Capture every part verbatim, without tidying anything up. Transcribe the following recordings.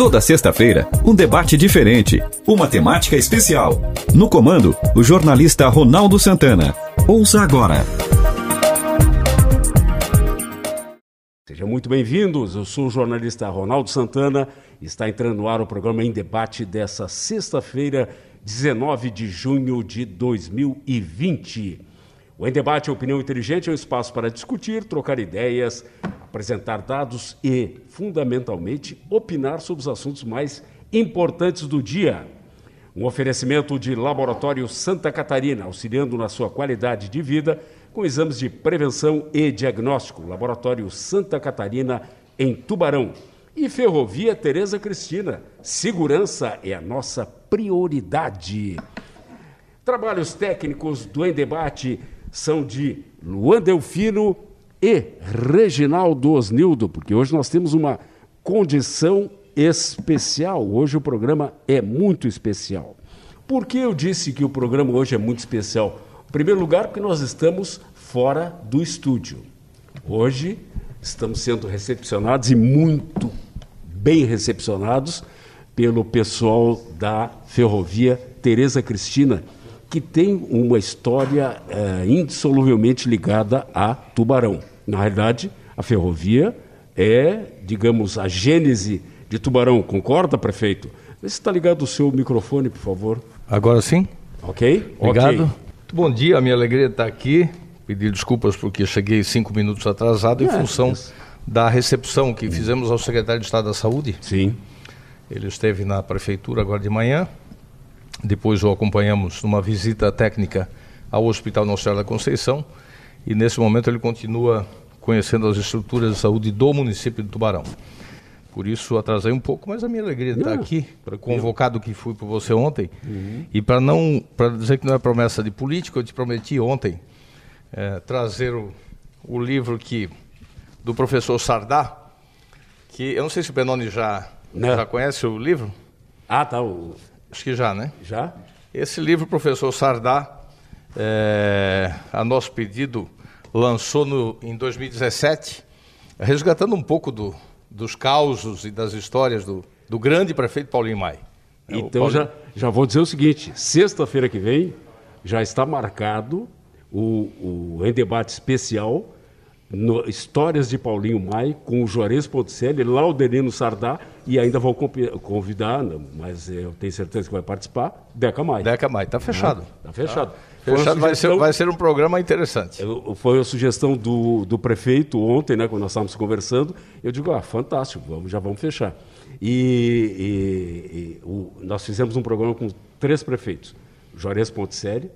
Toda sexta-feira, um debate diferente, uma temática especial. No comando, o jornalista Ronaldo Santana. Ouça agora. Sejam muito bem-vindos, eu sou o jornalista Ronaldo Santana. Está entrando no ar o programa Em Debate dessa sexta-feira, dezenove de junho de dois mil e vinte. O Em Debate é opinião inteligente, é um espaço para discutir, trocar ideias, apresentar dados e, fundamentalmente, opinar sobre os assuntos mais importantes do dia. Um oferecimento de Laboratório Santa Catarina, auxiliando na sua qualidade de vida com exames de prevenção e diagnóstico. Laboratório Santa Catarina, em Tubarão. E Ferrovia Tereza Cristina, segurança é a nossa prioridade. Trabalhos técnicos do Em Debate são de Luan Delfino e Reginaldo Osnildo, porque hoje nós temos uma condição especial. Hoje o programa é muito especial. Por que eu disse que o programa hoje é muito especial? Em primeiro lugar, porque nós estamos fora do estúdio. Hoje estamos sendo recepcionados, e muito bem recepcionados, pelo pessoal da Ferrovia Tereza Cristina, que tem uma história é, indissoluvelmente ligada a Tubarão. Na realidade, a ferrovia é, digamos, a gênese de Tubarão. Concorda, prefeito? Vê se está ligado o seu microfone, por favor. Agora sim. Ok. Obrigado. Okay. Bom dia, a minha alegria de estar aqui. Pedir desculpas porque cheguei cinco minutos atrasado em é, função é. da recepção que fizemos ao secretário de Estado da Saúde. Sim. Ele esteve na prefeitura agora de manhã. Depois o acompanhamos numa visita técnica ao Hospital Nossa Senhora da Conceição. E nesse momento ele continua conhecendo as estruturas de saúde do município de Tubarão. Por isso atrasei um pouco, mas a minha alegria de estar aqui, convocado que fui por você ontem. Uhum. E para não para dizer que não é promessa de político, eu te prometi ontem é, trazer o, o livro que, do professor Sardá, que eu não sei se o Benoni já, já conhece o livro. Ah, tá. O... Acho que já, né? Já. Esse livro, professor Sardá, é, a nosso pedido, lançou no, em dois mil e dezessete, resgatando um pouco do, dos causos e das histórias do, do grande prefeito Paulinho Mai. É, então, Paulinho... já, já vou dizer o seguinte, sexta-feira que vem já está marcado o, o Em Debate especial no, Histórias de Paulinho Mai, com o Juarez Ponticelli, Laudelino Sardá, e ainda vou convidar, mas eu tenho certeza que vai participar, Deca Mai. Deca Mai, está fechado. Está fechado. Tá. Fechado vai, sugestão... ser, vai ser um programa interessante. Foi a sugestão do, do prefeito ontem, né, quando nós estávamos conversando. Eu digo, ah, fantástico, vamos, já vamos fechar. E, e, e o, nós fizemos um programa com três prefeitos. Juarez Ponticelli,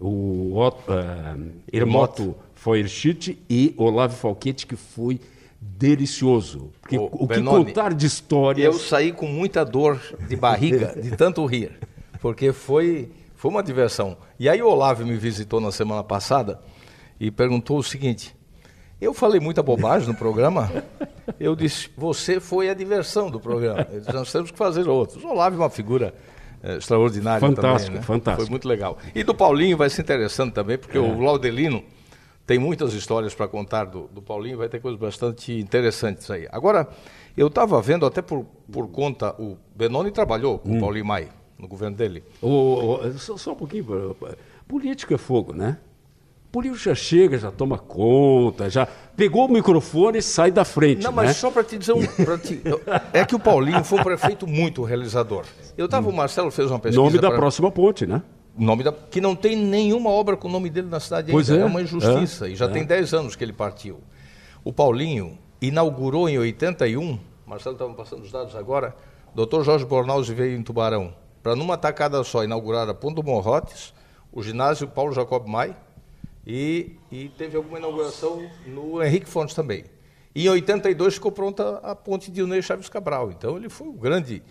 o Otto, uh, Hermoto Foerschit e Olavo Falquete, que foi... delicioso. Porque o, o Benoni, que contar de histórias... Eu saí com muita dor de barriga, de tanto rir, porque foi, foi uma diversão. E aí o Olavo me visitou na semana passada e perguntou o seguinte, eu falei muita bobagem no programa, eu disse, você foi a diversão do programa, nós temos que fazer outros. O Olavo é uma figura é, extraordinária fantástico, também. Né? Fantástico. Foi muito legal. E do Paulinho vai ser interessante também, porque é. o Laudelino... Tem muitas histórias para contar do, do Paulinho, vai ter coisas bastante interessantes aí. Agora, eu estava vendo, até por, por conta, o Benoni trabalhou com hum. o Paulinho Mai, no governo dele. Oh, oh, só, só um pouquinho, política é fogo, né? Político já chega, já toma conta, já pegou o microfone e sai da frente. Não, mas né? Só para te dizer, um, te, é que o Paulinho foi um prefeito muito realizador. Eu estava, hum. o Marcelo fez uma pesquisa... Nome da pra... próxima ponte, né? Nome da, que não tem nenhuma obra com o nome dele na cidade ainda. É, é uma injustiça. É, e já é. tem dez anos que ele partiu. O Paulinho inaugurou em oitenta e um, Marcelo estava passando os dados agora, o doutor Jorge Bornhausen veio em Tubarão para, numa tacada só, inaugurar a Ponta do Morrotes, o ginásio Paulo Jacob Mai e, e teve alguma inauguração no Henrique Fontes também. E em oitenta e dois ficou pronta a ponte de Unei Chaves Cabral. Então ele foi um grande...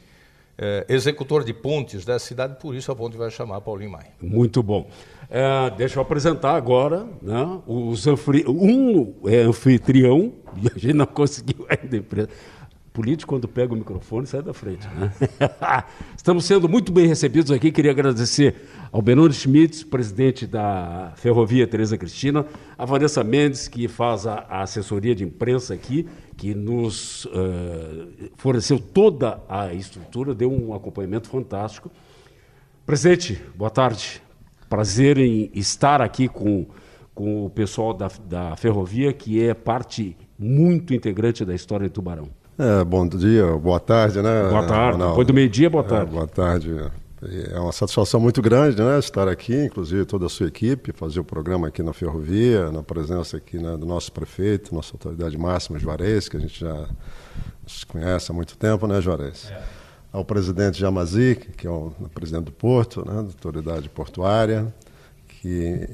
É, executor de pontes da cidade, por isso a ponte vai chamar Paulinho Mai. Muito bom. É, deixa eu apresentar agora, né, os anfri... um é anfitrião, e a gente não conseguiu ainda político, quando pega o microfone, sai da frente. Né? Estamos sendo muito bem recebidos aqui. Queria agradecer ao Benoni Schmitz, presidente da Ferrovia Tereza Cristina, a Vanessa Mendes, que faz a, a assessoria de imprensa aqui, que nos uh, forneceu toda a estrutura, deu um acompanhamento fantástico. Presidente, boa tarde. Prazer em estar aqui com, com o pessoal da, da Ferrovia, que é parte muito integrante da história de Tubarão. É, bom dia, boa tarde, né? Boa tarde, Ronaldo. Depois do meio-dia, boa tarde. É, boa tarde. É uma satisfação muito grande, né, estar aqui, inclusive toda a sua equipe, fazer o programa aqui na Ferrovia, na presença aqui, né, do nosso prefeito, nossa autoridade máxima, Juarez, que a gente já se conhece há muito tempo, né, Juarez? É. Ao presidente Jamazi, que é o presidente do Porto, né, da autoridade portuária, que...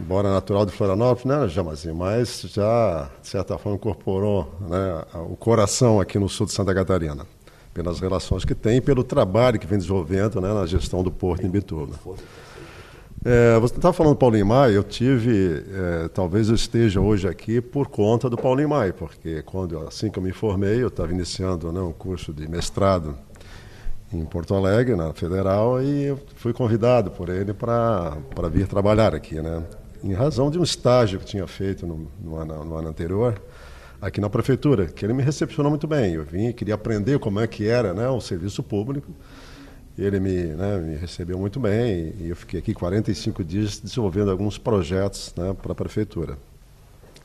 embora natural de Florianópolis, né, Jamazi, mas já, de certa forma, incorporou, né, o coração aqui no sul de Santa Catarina, pelas relações que tem e pelo trabalho que vem desenvolvendo, né, na gestão do porto em Bituba. É, você estava falando do Paulinho Mai, eu tive, é, talvez eu esteja hoje aqui por conta do Paulinho Mai, porque quando, assim que eu me formei, eu estava iniciando, né, um curso de mestrado em Porto Alegre, na Federal, e eu fui convidado por ele para vir trabalhar aqui, né? Em razão de um estágio que tinha feito no, no, ano, no ano anterior, aqui na prefeitura, que ele me recepcionou muito bem. Eu vim e queria aprender como é que era, né, o serviço público. Ele me, né, me recebeu muito bem e eu fiquei aqui quarenta e cinco dias desenvolvendo alguns projetos, né, para a prefeitura.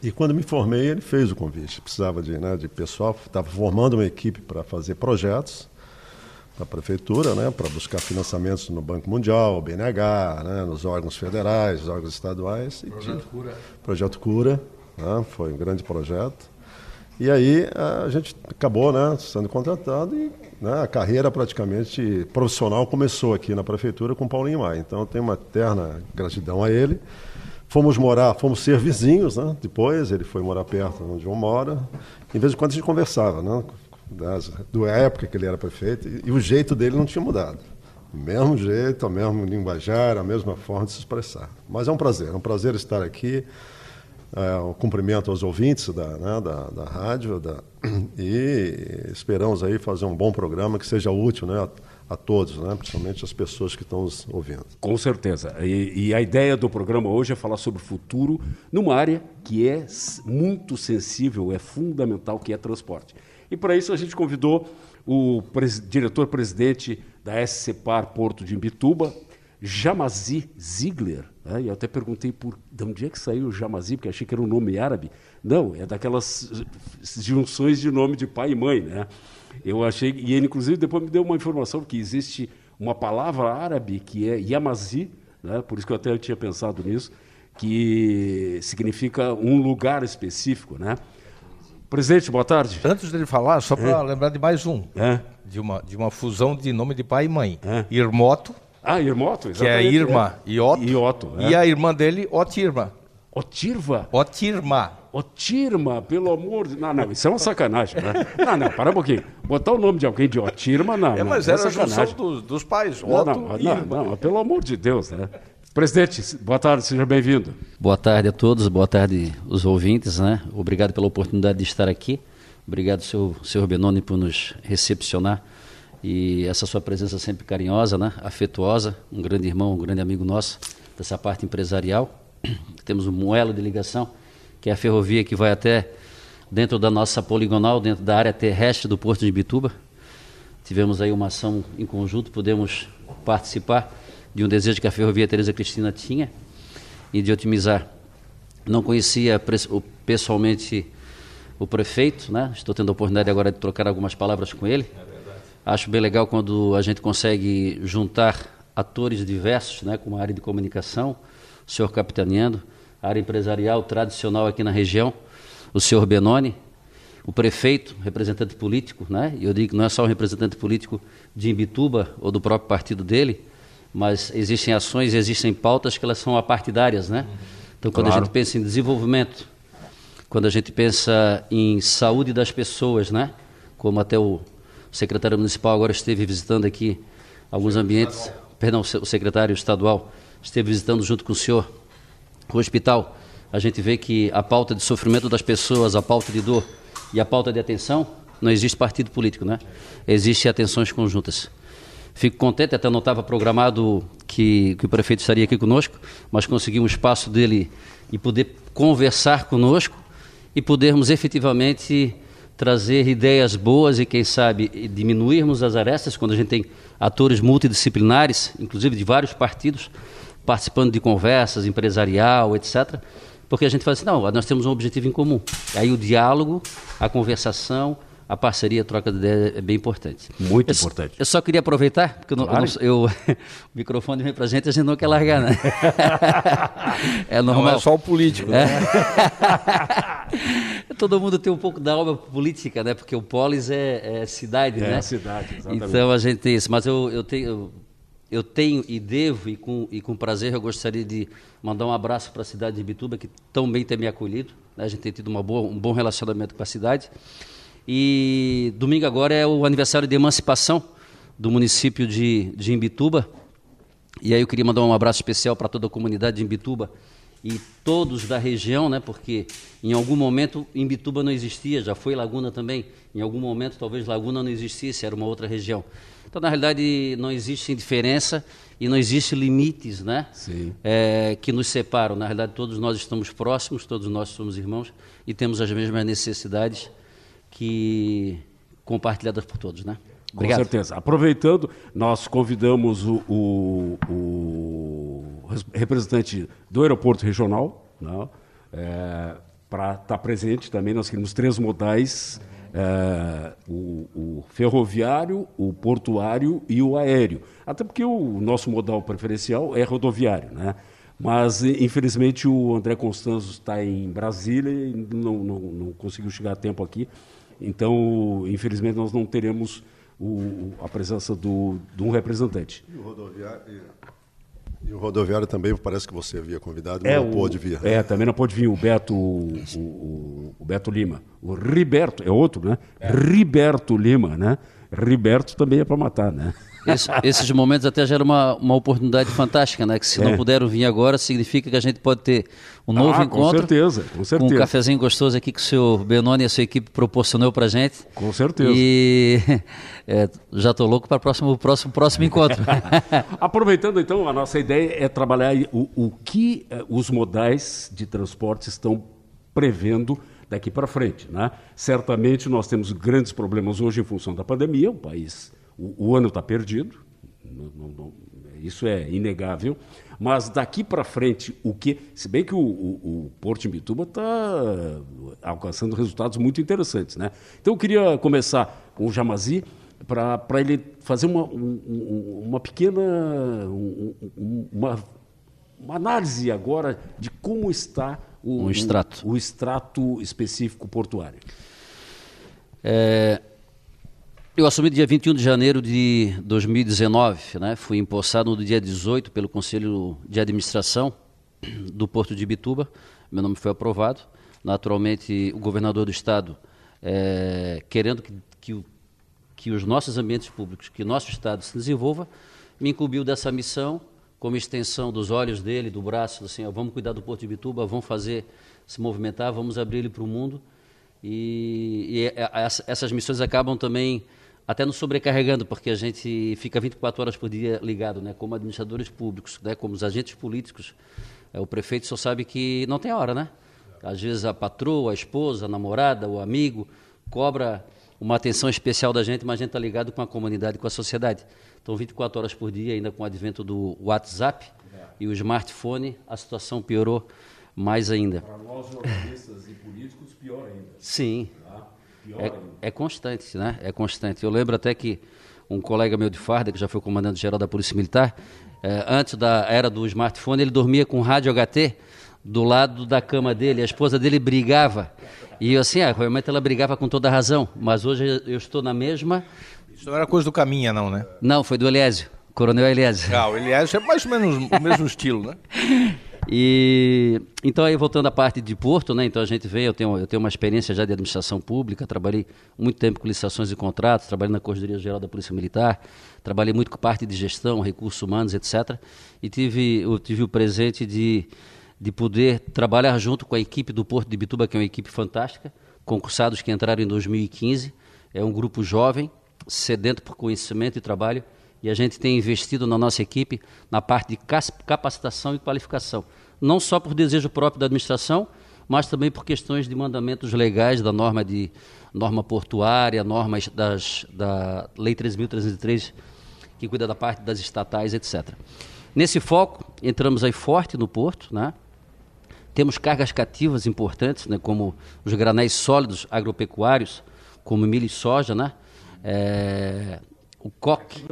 E quando me formei, ele fez o convite. Precisava de, né, de pessoal, estava formando uma equipe para fazer projetos da prefeitura, né, para buscar financiamentos no Banco Mundial, B N H, né, nos órgãos federais, nos órgãos estaduais. E projeto tinha... Cura. Projeto Cura, né, foi um grande projeto. E aí a gente acabou, né, sendo contratado e, né, a carreira praticamente profissional começou aqui na prefeitura com o Paulinho Mai. Então eu tenho uma eterna gratidão a ele. Fomos morar, fomos ser vizinhos, né, depois ele foi morar perto onde eu moro. E, de vez em quando a gente conversava, né, Das, da época que ele era prefeito, e, e o jeito dele não tinha mudado. O mesmo jeito, o mesmo linguajar, a mesma forma de se expressar. Mas é um prazer, é um prazer estar aqui. É, um cumprimento aos ouvintes da, né, da, da rádio da, e esperamos aí fazer um bom programa que seja útil, né, a, a todos, né, principalmente as pessoas que estão nos ouvindo. Com certeza. E, e a ideia do programa hoje é falar sobre o futuro numa área que é muito sensível, é fundamental, que é transporte. E para isso a gente convidou o pres- diretor-presidente da S C P A R Porto de Imbituba, Jamazi Ziegler. Né? E eu até perguntei por, de onde é que saiu o Jamazi, porque achei que era um nome árabe. Não, é daquelas junções de nome de pai e mãe, né? Eu achei, e ele inclusive depois me deu uma informação que existe uma palavra árabe que é Yamazi, né? Por isso que eu até tinha pensado nisso, que significa um lugar específico, né? Presidente, boa tarde. Antes dele falar, só para é. lembrar de mais um, é. de, uma, de uma fusão de nome de pai e mãe. É. Irmoto. Ah, Irmoto, exatamente. Que é a irmã, é. Ioto. Ioto é. E a irmã dele, Otirma. Otirva? Otirma. Otirma, pelo amor de... Não, não, isso é uma sacanagem, né? Não, não, para um pouquinho. Botar o nome de alguém de Otirma, não. É, mas não, era é a junção dos, dos pais, Otto não, não, e não, irmã. Não, pelo amor de Deus, né? Presidente, boa tarde, seja bem-vindo. Boa tarde a todos, boa tarde os ouvintes, né? Obrigado pela oportunidade de estar aqui. Obrigado, seu, senhor Benoni, por nos recepcionar. E essa sua presença sempre carinhosa, né? Afetuosa, um grande irmão, um grande amigo nosso dessa parte empresarial. Temos um elo de ligação, que é a ferrovia que vai até dentro da nossa poligonal, dentro da área terrestre do Porto de Imbituba. Tivemos aí uma ação em conjunto, pudemos participar de um desejo que a Ferrovia Tereza Cristina tinha e de otimizar. Não conhecia pessoalmente o prefeito, né? Estou tendo a oportunidade agora de trocar algumas palavras com ele. Acho bem legal quando a gente consegue juntar atores diversos, né, como a área de comunicação, o senhor capitaneando, a área empresarial tradicional aqui na região, o senhor Benoni, o prefeito, representante político, né? E eu digo que não é só um representante político de Imbituba ou do próprio partido dele, mas existem ações, existem pautas que elas são apartidárias, né? Então, quando claro. a gente pensa em desenvolvimento, quando a gente pensa em saúde das pessoas, né? Como até o secretário municipal agora esteve visitando aqui alguns ambientes, estadual. Perdão, o secretário estadual esteve visitando junto com o senhor o hospital, a gente vê que a pauta de sofrimento das pessoas, a pauta de dor e a pauta de atenção, Não existe partido político, né? Existem atenções conjuntas. Fico contente, até não estava programado que, que o prefeito estaria aqui conosco, mas consegui um espaço dele e poder conversar conosco e podermos efetivamente trazer ideias boas e, quem sabe, diminuirmos as arestas, quando a gente tem atores multidisciplinares, inclusive de vários partidos, participando de conversas, empresarial, etcétera, porque a gente fala assim, não, nós temos um objetivo em comum. Aí o diálogo, a conversação, a parceria, a troca de ideias é bem importante. Muito eu, importante. Eu só queria aproveitar, porque eu não, claro. eu não, eu, o microfone vem pra gente, a gente não quer largar, né? É normal. Não é só o político, né? É. Todo mundo tem um pouco da alma política, né? Porque o polis é, é cidade, é, né? É cidade, exatamente. Então a gente tem isso. Mas eu, eu tenho... Eu, Eu tenho e devo, e com, e com prazer, eu gostaria de mandar um abraço para a cidade de Bituba, que tão bem tem me acolhido, né? A gente tem tido uma boa, um bom relacionamento com a cidade. E domingo agora é o aniversário de emancipação do município de, de Imbituba. E aí eu queria mandar um abraço especial para toda a comunidade de Imbituba e todos da região, né? Porque em algum momento Imbituba não existia, já foi Laguna também. Em algum momento talvez Laguna não existisse, era uma outra região. Então, na realidade, não existe indiferença e não existem limites, né? Sim. É, que nos separam. Na realidade, todos nós estamos próximos, todos nós somos irmãos e temos as mesmas necessidades que compartilhadas por todos, né? Obrigado. Com certeza. Aproveitando, nós convidamos o, o, o representante do aeroporto regional, né? É, para estar presente também. Nós queremos três modais... É, o, o ferroviário, o portuário e o aéreo. Até porque o nosso modal preferencial é rodoviário, né? Mas, infelizmente, o André Constanzo está em Brasília e não, não, não conseguiu chegar a tempo aqui. Então, infelizmente, nós não teremos o, a presença do, de um representante. E o rodoviário... E o rodoviário também, parece que você havia convidado, mas é, não pôde vir. É, também não pôde vir o Beto, o, o, o Beto Lima. O Riberto, é outro, né? É. Riberto Lima, né? Riberto também é para matar, né? Esse, esses momentos até geram uma, uma oportunidade fantástica, né? Que se é. não puderam vir agora, significa que a gente pode ter um novo ah, encontro. Com certeza, com certeza. Com um cafezinho gostoso aqui que o senhor Benoni e a sua equipe proporcionou para a gente. Com certeza. E é, já estou louco para o próximo, próximo, próximo encontro. Aproveitando então, a nossa ideia é trabalhar o, o que os modais de transporte estão prevendo daqui para frente, né? Certamente nós temos grandes problemas hoje em função da pandemia, o país... O ano está perdido, não, não, não, isso é inegável, mas daqui para frente, o que, se bem que o, o, o Porto de Imbituba está alcançando resultados muito interessantes, né? Então eu queria começar com o Jamazi, para para ele fazer uma, um, uma pequena, um, uma, uma análise agora de como está o, um extrato. o, o extrato específico portuário. É... Eu assumi dia vinte e um de janeiro de dois mil e dezenove, né? Fui empossado no dia dezoito pelo Conselho de Administração do Porto de Imbituba. Meu nome foi aprovado. Naturalmente, o governador do estado, é, querendo que, que, que os nossos ambientes públicos, que nosso estado se desenvolva, me incumbiu dessa missão, como extensão dos olhos dele, do braço, assim, ó, vamos cuidar do Porto de Imbituba, vamos fazer se movimentar, vamos abrir ele para o mundo. E, e a, essas missões acabam também até nos sobrecarregando, porque a gente fica vinte e quatro horas por dia ligado, né? Como administradores públicos, né? Como os agentes políticos. É, o prefeito só sabe que não tem hora, né? Às vezes a patroa, a esposa, a namorada, o amigo cobra uma atenção especial da gente, mas a gente está ligado com a comunidade, com a sociedade. Então, vinte e quatro horas por dia, ainda com o advento do WhatsApp e o smartphone, a situação piorou mais ainda. Para nós, jornalistas e políticos, pior ainda. Sim. Tá? Pior é, ainda. É constante, né? É constante. Eu lembro até que um colega meu de farda, que já foi comandante-geral da Polícia Militar, é, antes da era do smartphone, ele dormia com um rádio H T do lado da cama dele. A esposa dele brigava. E assim, ah, realmente ela brigava com toda a razão. Mas hoje eu estou na mesma... Isso não era coisa do Caminha, não, né? Não, foi do Eliésio. Coronel Eliésio. Não, o Eliésio é mais ou menos o mesmo estilo, né? E então, aí voltando à parte de Porto, né? Então a gente veio, eu tenho, eu tenho uma experiência já de administração pública, trabalhei muito tempo com licitações e contratos, trabalhei na Corregedoria Geral da Polícia Militar, trabalhei muito com parte de gestão, recursos humanos, etcétera. E tive, eu tive o presente de, de poder trabalhar junto com a equipe do Porto de Imbituba, que é uma equipe fantástica, concursados que entraram em dois mil e quinze, é um grupo jovem, sedento por conhecimento e trabalho, e a gente tem investido na nossa equipe na parte de capacitação e qualificação, não só por desejo próprio da administração, mas também por questões de mandamentos legais da norma, de, norma portuária, normas das, da Lei três mil trezentos e três, que cuida da parte das estatais, etcétera. Nesse foco, entramos aí forte no porto, né? Temos cargas cativas importantes, né? Como os granéis sólidos agropecuários, como milho e soja, né? É, o coque.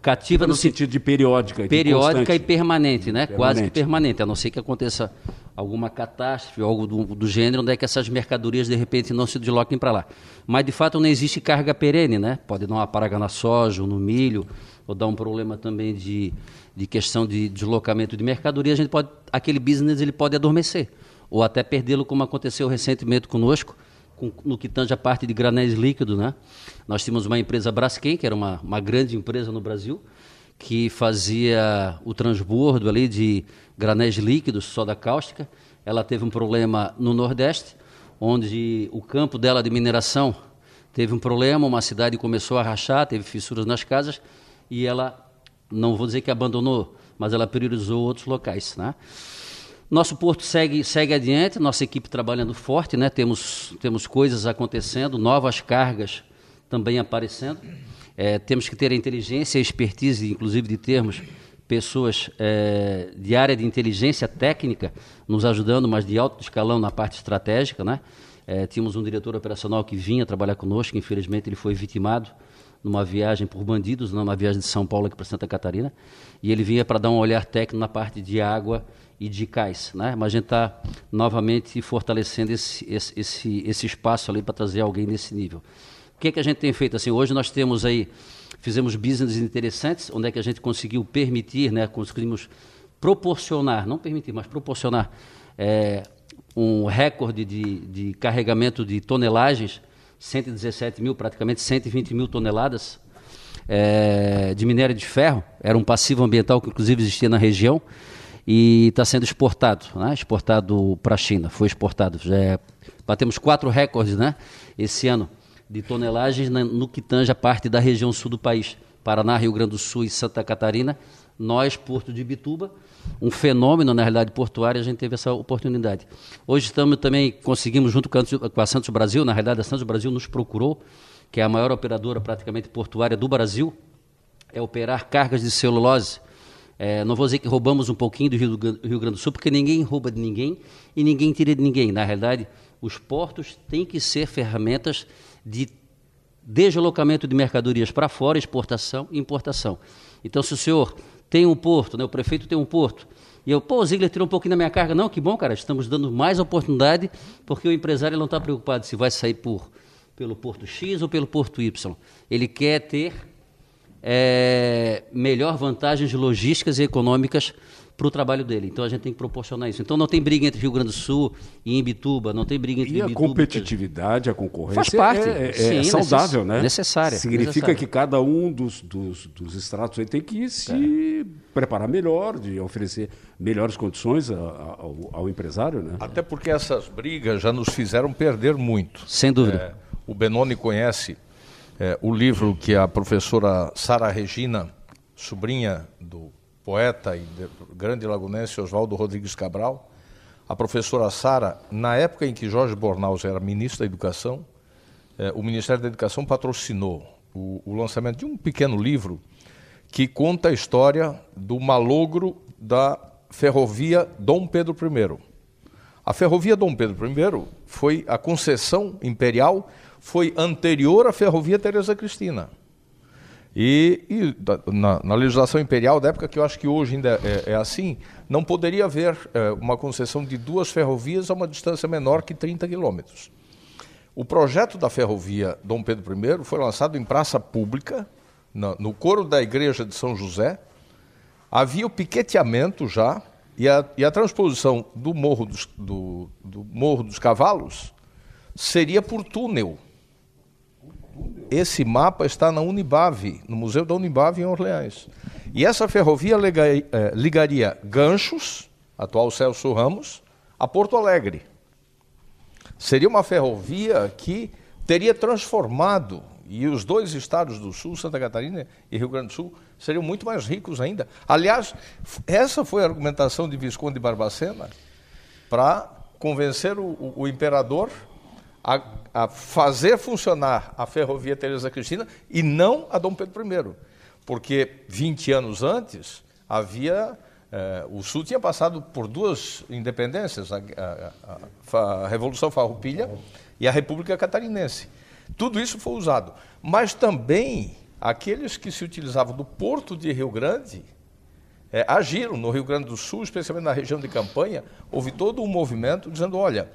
Cativa no, no sentido de periódica. De periódica constante. E permanente, né? Permanente. Quase que permanente, a não ser que aconteça alguma catástrofe, algo do, do gênero, onde é que essas mercadorias de repente não se desloquem para lá. Mas de fato não existe carga perene, né? Pode dar uma praga na soja, ou no milho, ou dar um problema também de, de questão de deslocamento de mercadoria, a gente pode, aquele business ele pode adormecer, ou até perdê-lo, como aconteceu recentemente conosco, com, no que tange a parte de granéis líquido, né? Nós tínhamos uma empresa Braskem, que era uma, uma grande empresa no Brasil, que fazia o transbordo ali de granéis líquidos, soda cáustica. Ela teve um problema no Nordeste, onde o campo dela de mineração teve um problema, uma cidade começou a rachar, teve fissuras nas casas, e ela, não vou dizer que abandonou, mas ela priorizou outros locais, né? Nosso porto segue, segue adiante, nossa equipe trabalhando forte, né? Temos, temos coisas acontecendo, novas cargas também aparecendo. É, temos que ter a inteligência e a expertise, inclusive, de termos pessoas é, de área de inteligência técnica nos ajudando, mas de alto escalão na parte estratégica, né? É, tínhamos um diretor operacional que vinha trabalhar conosco, infelizmente ele foi vitimado numa viagem por bandidos, numa viagem de São Paulo aqui para Santa Catarina, e ele vinha para dar um olhar técnico na parte de água e de cais, né? Mas a gente está novamente fortalecendo esse, esse, esse, esse espaço ali para trazer alguém nesse nível. O que é que a gente tem feito? Assim, hoje nós temos aí, fizemos business interessantes, onde é que a gente conseguiu permitir, né, conseguimos proporcionar, não permitir, mas proporcionar é, um recorde de, de carregamento de tonelagens, cento e dezessete mil, praticamente cento e vinte mil toneladas é, de minério de ferro. Era um passivo ambiental que inclusive existia na região e está sendo exportado, né? Exportado para a China, foi exportado. Já batemos quatro recordes, né, esse ano, de tonelagens no que tange a parte da região sul do país, Paraná, Rio Grande do Sul e Santa Catarina, nós, Porto de Ibituba, um fenômeno, na realidade, portuária, a gente teve essa oportunidade. Hoje estamos também, conseguimos, junto com a Santos Brasil, na realidade, a Santos Brasil nos procurou, que é a maior operadora praticamente portuária do Brasil, é operar cargas de celulose. É, não vou dizer que roubamos um pouquinho do Rio, do Rio Grande do Sul, porque ninguém rouba de ninguém e ninguém tira de ninguém. Na realidade, os portos têm que ser ferramentas de deslocamento de mercadorias para fora, exportação e importação. Então, se o senhor tem um porto, né, o prefeito tem um porto, e eu, pô, o Ziegler tirou um pouquinho da minha carga. Não, que bom, cara, estamos dando mais oportunidade, porque o empresário não está preocupado se vai sair por, pelo porto X ou pelo porto Y. Ele quer ter... É, melhor vantagens logísticas e econômicas para o trabalho dele. Então a gente tem que proporcionar isso. Então não tem briga entre Rio Grande do Sul e Imbituba, não tem briga entre e Imbituba. E a competitividade, a concorrência faz parte. É, é, sim, é saudável, necess... né? Necessária. Significa necessária. Que cada um dos, dos, dos estratos aí tem que se é. preparar melhor, de oferecer melhores condições ao, ao empresário, né? Até porque essas brigas já nos fizeram perder muito. Sem dúvida. É, o Benoni conhece É, o livro que a professora Sara Regina, sobrinha do poeta e grande lagunense Oswaldo Rodrigues Cabral, a professora Sara, na época em que Jorge Bornhausen era ministro da Educação, é, o Ministério da Educação patrocinou o, o lançamento de um pequeno livro que conta a história do malogro da Ferrovia Dom Pedro I. A Ferrovia Dom Pedro I foi a concessão imperial... foi anterior à Ferrovia Tereza Cristina. E, e na, na legislação imperial da época, que eu acho que hoje ainda é, é assim, não poderia haver é, uma concessão de duas ferrovias a uma distância menor que trinta quilômetros. O projeto da Ferrovia Dom Pedro I foi lançado em praça pública, na, no coro da Igreja de São José. Havia o piqueteamento já, e a, e a transposição do Morro dos, do, do Morro dos Cavalos seria por túnel. Esse mapa está na Unibave, no Museu da Unibave, em Orleans. E essa ferrovia ligaria Ganchos, atual Celso Ramos, a Porto Alegre. Seria uma ferrovia que teria transformado, e os dois estados do Sul, Santa Catarina e Rio Grande do Sul, seriam muito mais ricos ainda. Aliás, essa foi a argumentação de Visconde de Barbacena para convencer o, o imperador a, a fazer funcionar a Ferrovia Tereza Cristina e não a Dom Pedro I, porque vinte anos antes havia... Eh, o Sul tinha passado por duas independências, a, a, a, a Revolução Farroupilha e a República Catarinense. Tudo isso foi usado, mas também aqueles que se utilizavam do porto de Rio Grande eh, agiram no Rio Grande do Sul, especialmente na região de Campanha. Houve todo um movimento dizendo, olha,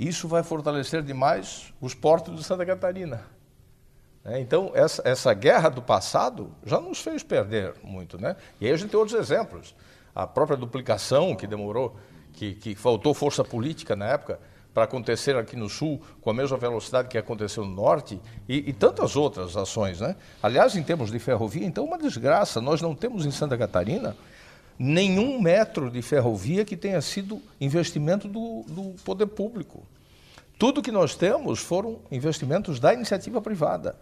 isso vai fortalecer demais os portos de Santa Catarina. Então, essa, essa guerra do passado já nos fez perder muito, né? E aí a gente tem outros exemplos. A própria duplicação que demorou, que, que faltou força política na época para acontecer aqui no Sul com a mesma velocidade que aconteceu no Norte e, e tantas outras ações, né? Aliás, em termos de ferrovia, então, uma desgraça. Nós não temos em Santa Catarina nenhum metro de ferrovia que tenha sido investimento do, do poder público. Tudo que nós temos foram investimentos da iniciativa privada,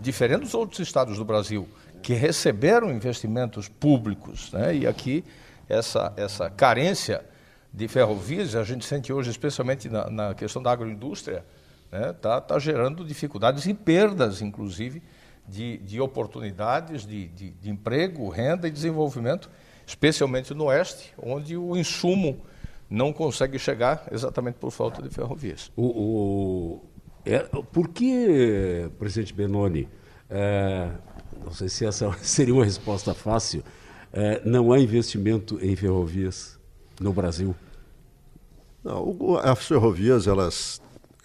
diferente dos outros estados do Brasil, que receberam investimentos públicos, né? E aqui essa, essa carência de ferrovias, a gente sente hoje, especialmente na, na questão da agroindústria, né? Tá, tá gerando dificuldades e perdas, inclusive, de, de oportunidades de, de, de emprego, renda e desenvolvimento, especialmente no Oeste, onde o insumo não consegue chegar exatamente por falta de ferrovias. O, o, é, por que, presidente Benoni, é, não sei se essa seria uma resposta fácil, é, não há investimento em ferrovias no Brasil? Não, as ferrovias, elas,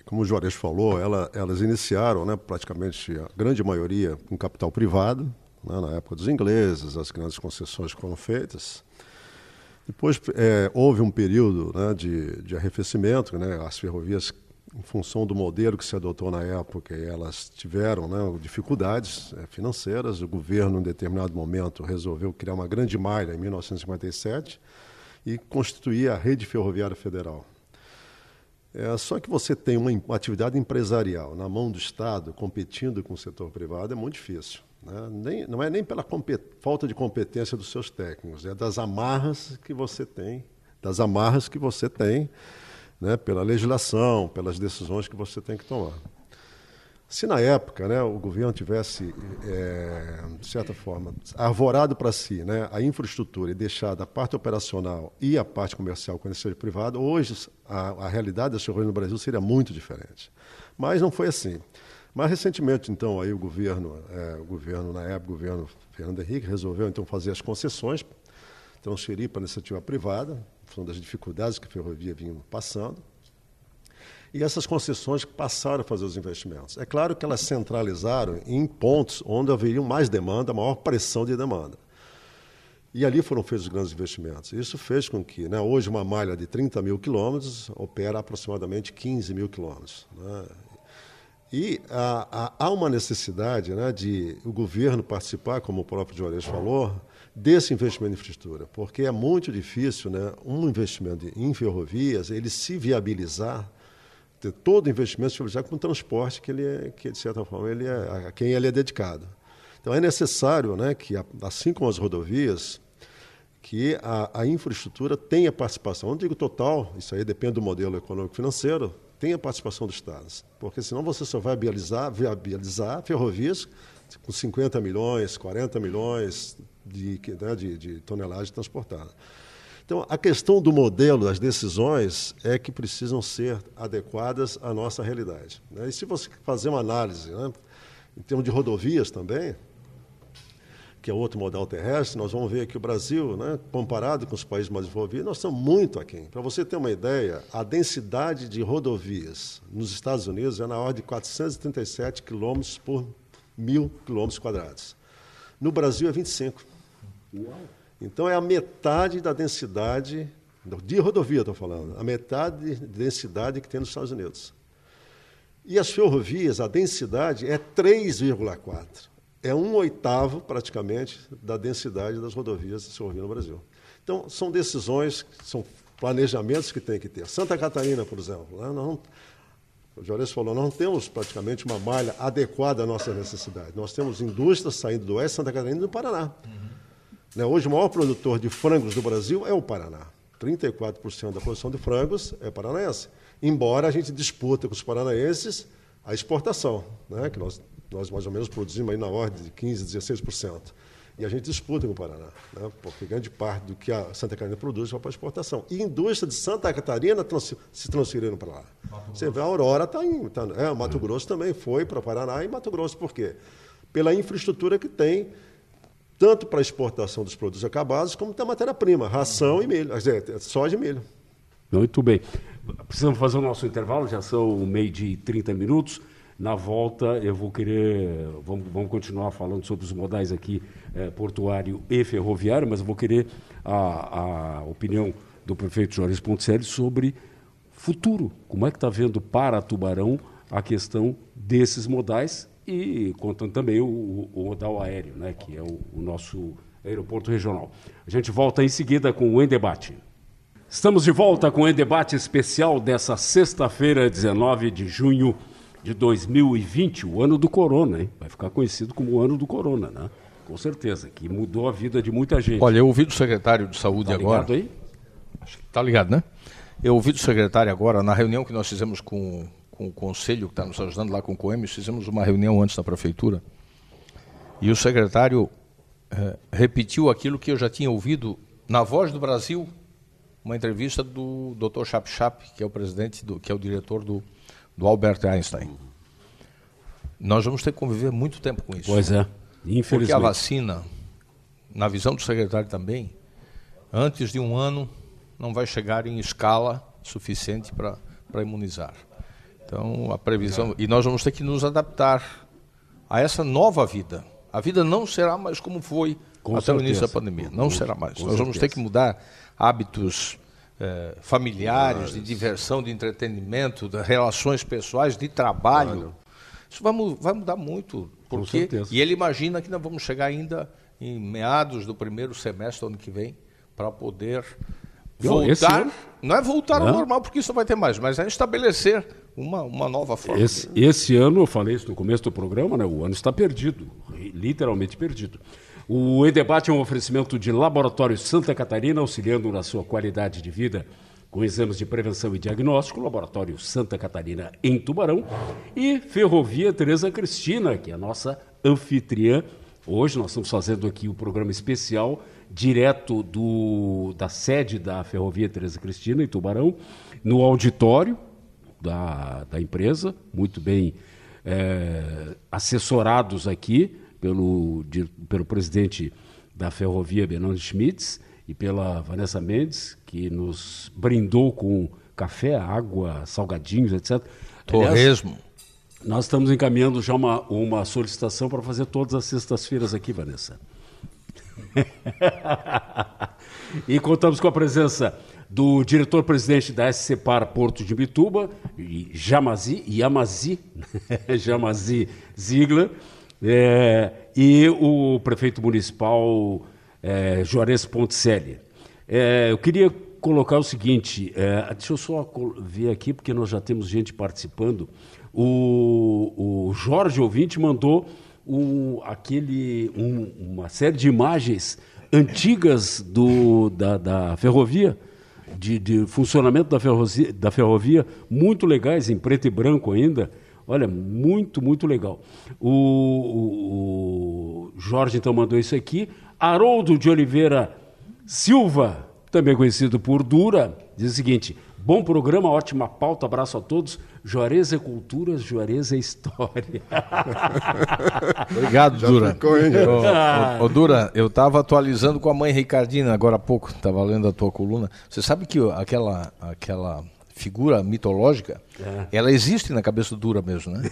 como o Juarez falou, ela, elas iniciaram, né, praticamente a grande maioria com capital privado, né, na época dos ingleses, as grandes concessões foram feitas. Depois é, houve um período, né, de, de arrefecimento, né, as ferrovias, em função do modelo que se adotou na época, elas tiveram, né, dificuldades financeiras. O governo, em determinado momento, resolveu criar uma grande malha, em mil novecentos e cinquenta e sete, e constituir a Rede Ferroviária Federal. É, só que você tem uma atividade empresarial na mão do Estado, competindo com o setor privado, é muito difícil. Nem, não é nem pela falta de competência dos seus técnicos, é das amarras que você tem, das amarras que você tem, né, pela legislação, pelas decisões que você tem que tomar. Se na época, né, o governo tivesse, é, de certa forma, arvorado para si, né, a infraestrutura e deixado a parte operacional e a parte comercial com o setor privado, hoje a, a realidade das ferrovias no Brasil seria muito diferente. Mas não foi assim. Mas recentemente, então, aí o governo, é, o governo na época, o governo Fernando Henrique, resolveu então fazer as concessões, transferir para a iniciativa privada, em função das dificuldades que a ferrovia vinha passando, e essas concessões passaram a fazer os investimentos. É claro que elas centralizaram em pontos onde haveria mais demanda, maior pressão de demanda. E ali foram feitos os grandes investimentos. Isso fez com que, né, hoje uma malha de trinta mil quilômetros opera aproximadamente quinze mil quilômetros, né? E há, há uma necessidade, né, de o governo participar, como o próprio Juarez falou, desse investimento em infraestrutura, porque é muito difícil, né, um investimento em ferrovias, ele se viabilizar, ter todo investimento se viabilizar com o transporte que, ele é, que de certa forma, ele é, a quem ele é dedicado. Então é necessário, né, que, assim como as rodovias, que a, a infraestrutura tenha participação. Não digo total, isso aí depende do modelo econômico-financeiro, tem a participação dos Estados, porque senão você só vai viabilizar, viabilizar ferrovias com cinquenta milhões, quarenta milhões de, né, de, de tonelagem transportada. Então, a questão do modelo, das decisões, é que precisam ser adequadas à nossa realidade, né? E se você fazer uma análise, né, em termos de rodovias também, que é outro modal terrestre, nós vamos ver que o Brasil, né, comparado com os países mais desenvolvidos, nós estamos muito aquém. Para você ter uma ideia, a densidade de rodovias nos Estados Unidos é na ordem de quatrocentos e trinta e sete quilômetros por mil quilômetros quadrados. No Brasil é vinte e cinco. Então é a metade da densidade, de rodovia estou falando, a metade da densidade que tem nos Estados Unidos. E as ferrovias, a densidade é três vírgula quatro. É um oitavo, praticamente, da densidade das rodovias de ferrovia no Brasil. Então, são decisões, são planejamentos que tem que ter. Santa Catarina, por exemplo, né? Não, O Juarez falou, não temos praticamente uma malha adequada à nossa necessidade. Nós temos indústrias saindo do oeste, Santa Catarina e do Paraná. Uhum. Hoje o maior produtor de frangos do Brasil é o Paraná. trinta e quatro por cento da produção de frangos é paranaense. Embora a gente disputa com os paranaenses a exportação, né? Que nós, nós mais ou menos produzimos aí na ordem de quinze por cento, dezesseis por cento. E a gente disputa com o Paraná, né? Porque grande parte do que a Santa Catarina produz vai para a exportação. E a indústria de Santa Catarina trans, se transferiram para lá. Você vê, a Aurora está em... Tá, é, o Mato é. Grosso também foi para o Paraná e Mato Grosso. Por quê? Pela infraestrutura que tem, tanto para a exportação dos produtos acabados, como da matéria-prima, ração e milho, quer dizer, soja e milho. Muito bem. Precisamos fazer o nosso intervalo, já são meio-dia e trinta minutos. Na volta, eu vou querer... Vamos, vamos continuar falando sobre os modais aqui, eh, portuário e ferroviário, mas eu vou querer a, a opinião do prefeito Juarez Ponticelli sobre futuro. Como é que está vendo para Tubarão a questão desses modais e contando também o, o, o modal aéreo, né, que é o, o nosso aeroporto regional. A gente volta em seguida com o Em Debate. Estamos de volta com o Em Debate especial dessa sexta-feira, dezenove de junho, de dois mil e vinte, o ano do corona, hein? Vai ficar conhecido como o ano do corona, né? Com certeza, que mudou a vida de muita gente. Olha, eu ouvi do secretário de saúde agora... Tá ligado aí? Acho que tá ligado, né? Eu ouvi do secretário agora, na reunião que nós fizemos com, com o conselho que está nos ajudando lá com o COEM, fizemos uma reunião antes na prefeitura, e o secretário eh, repetiu aquilo que eu já tinha ouvido na Voz do Brasil, uma entrevista do doutor Chapchap, que é o presidente, do, que é o diretor do... do Albert Einstein. Nós vamos ter que conviver muito tempo com isso. Pois é, infelizmente. Porque a vacina, na visão do secretário também, antes de um ano não vai chegar em escala suficiente para imunizar. Então, a previsão... E nós vamos ter que nos adaptar a essa nova vida. A vida não será mais como foi com até certeza. O início da pandemia. Não com, será mais. Nós certeza. Vamos ter que mudar hábitos... É, familiares, de diversão, de entretenimento, de relações pessoais, de trabalho. Isso vai, vai mudar muito. Porque, e ele imagina que nós vamos chegar ainda em meados do primeiro semestre do ano que vem para poder voltar. Esse... Não é voltar não. ao normal, porque isso não vai ter mais, mas é estabelecer uma, uma nova forma. Esse, esse ano, eu falei isso no começo do programa, né, o ano está perdido, literalmente perdido. O Em Debate é um oferecimento de Laboratório Santa Catarina, auxiliando na sua qualidade de vida com exames de prevenção e diagnóstico, Laboratório Santa Catarina em Tubarão, e Ferrovia Tereza Cristina, que é a nossa anfitriã. Hoje nós estamos fazendo aqui um programa especial direto do, da sede da Ferrovia Tereza Cristina em Tubarão, no auditório da, da empresa, muito bem é, assessorados aqui, Pelo, de, pelo presidente da Ferrovia, Benoni Schmitz, e pela Vanessa Mendes, que nos brindou com café, água, salgadinhos, etcétera. Torresmo. Aliás, nós estamos encaminhando já uma, uma solicitação para fazer todas as sextas-feiras aqui, Vanessa. E contamos com a presença do diretor-presidente da S C P A R Porto de Bituba, Jamazi, Jamazi, Jamazi Ziegler, É, e o prefeito municipal é, Juarez Ponticelli. É, eu queria colocar o seguinte, é, deixa eu só ver aqui, porque nós já temos gente participando. O, o Jorge Ouvinte mandou um, aquele, um, uma série de imagens antigas do, da, da ferrovia, de, de funcionamento da ferrovia, da ferrovia, muito legais, em preto e branco ainda. Olha, muito, muito legal. O, o, o Jorge, então, mandou isso aqui. Haroldo de Oliveira Silva, também conhecido por Dura, diz o seguinte, bom programa, ótima pauta, abraço a todos. Juarez é cultura, Juarez é história. Obrigado, Dura. Ô, ô, ô, Dura, eu estava atualizando com a mãe Ricardina agora há pouco, estava lendo a tua coluna. Você sabe que aquela... aquela... figura mitológica, é. Ela existe na cabeça do Dura mesmo, né?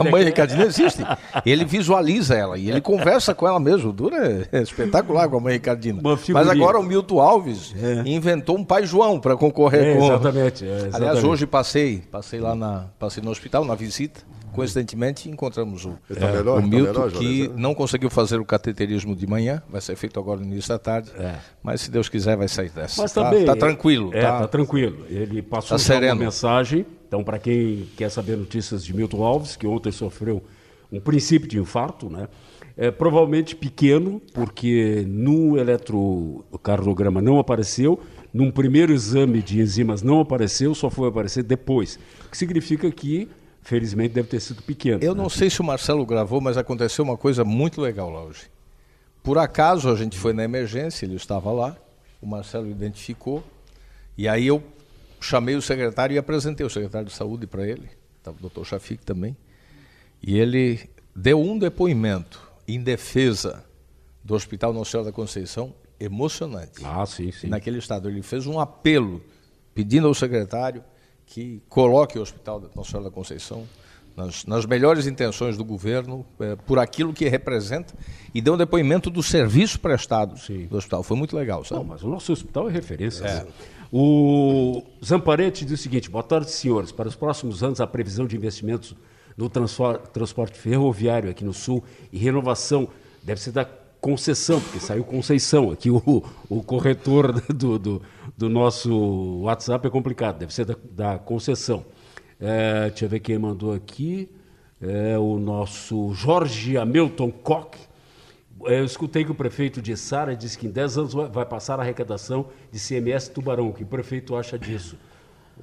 A mãe Ricardina existe. Ele visualiza ela e ele conversa com ela mesmo. O Dura é espetacular com a mãe Ricardina. Mas agora o Milton Alves é. Inventou um pai João para concorrer é, com... Exatamente, é, exatamente. Aliás, hoje passei, passei lá na, passei no hospital, na visita, Coincidentemente, encontramos o, é, tá melhor, o Milton, tá melhor, que não conseguiu fazer o cateterismo de manhã, vai ser feito agora no início da tarde, é. mas se Deus quiser vai sair dessa. Está tá tranquilo. Está é, tá tranquilo. Ele passou tá uma mensagem, então para quem quer saber notícias de Milton Alves, que ontem sofreu um princípio de infarto, né? É, provavelmente pequeno, porque no eletrocardiograma não apareceu, num primeiro exame de enzimas não apareceu, só foi aparecer depois, o que significa que, felizmente, deve ter sido pequeno. Eu né? não sei se o Marcelo gravou, mas aconteceu uma coisa muito legal lá hoje. Por acaso, a gente foi na emergência, ele estava lá, o Marcelo identificou, e aí eu chamei o secretário e apresentei o secretário de saúde para ele, estava o doutor Chafik também, e ele deu um depoimento em defesa do Hospital Nossa Senhora da Conceição, emocionante. Ah, sim, sim. Naquele estado, ele fez um apelo pedindo ao secretário que coloque o Hospital Nossa Senhora da Conceição nas, nas melhores intenções do governo, é, por aquilo que representa, e deu um depoimento do serviço prestado sim. do hospital. Foi muito legal, sabe? Não, mas o nosso hospital é referência. É. O Zamparete diz o seguinte: boa tarde, senhores. Para os próximos anos, a previsão de investimentos no transporte ferroviário aqui no Sul e renovação deve ser da Conceição, porque saiu Conceição aqui, o, o corretor do, do, do nosso WhatsApp é complicado, deve ser da, da Conceição. É, deixa eu ver quem mandou aqui, é, o nosso Jorge Hamilton Koch. Eu escutei que o prefeito de Sara disse que em dez anos vai passar a arrecadação de I C M S Tubarão. O que o prefeito acha disso?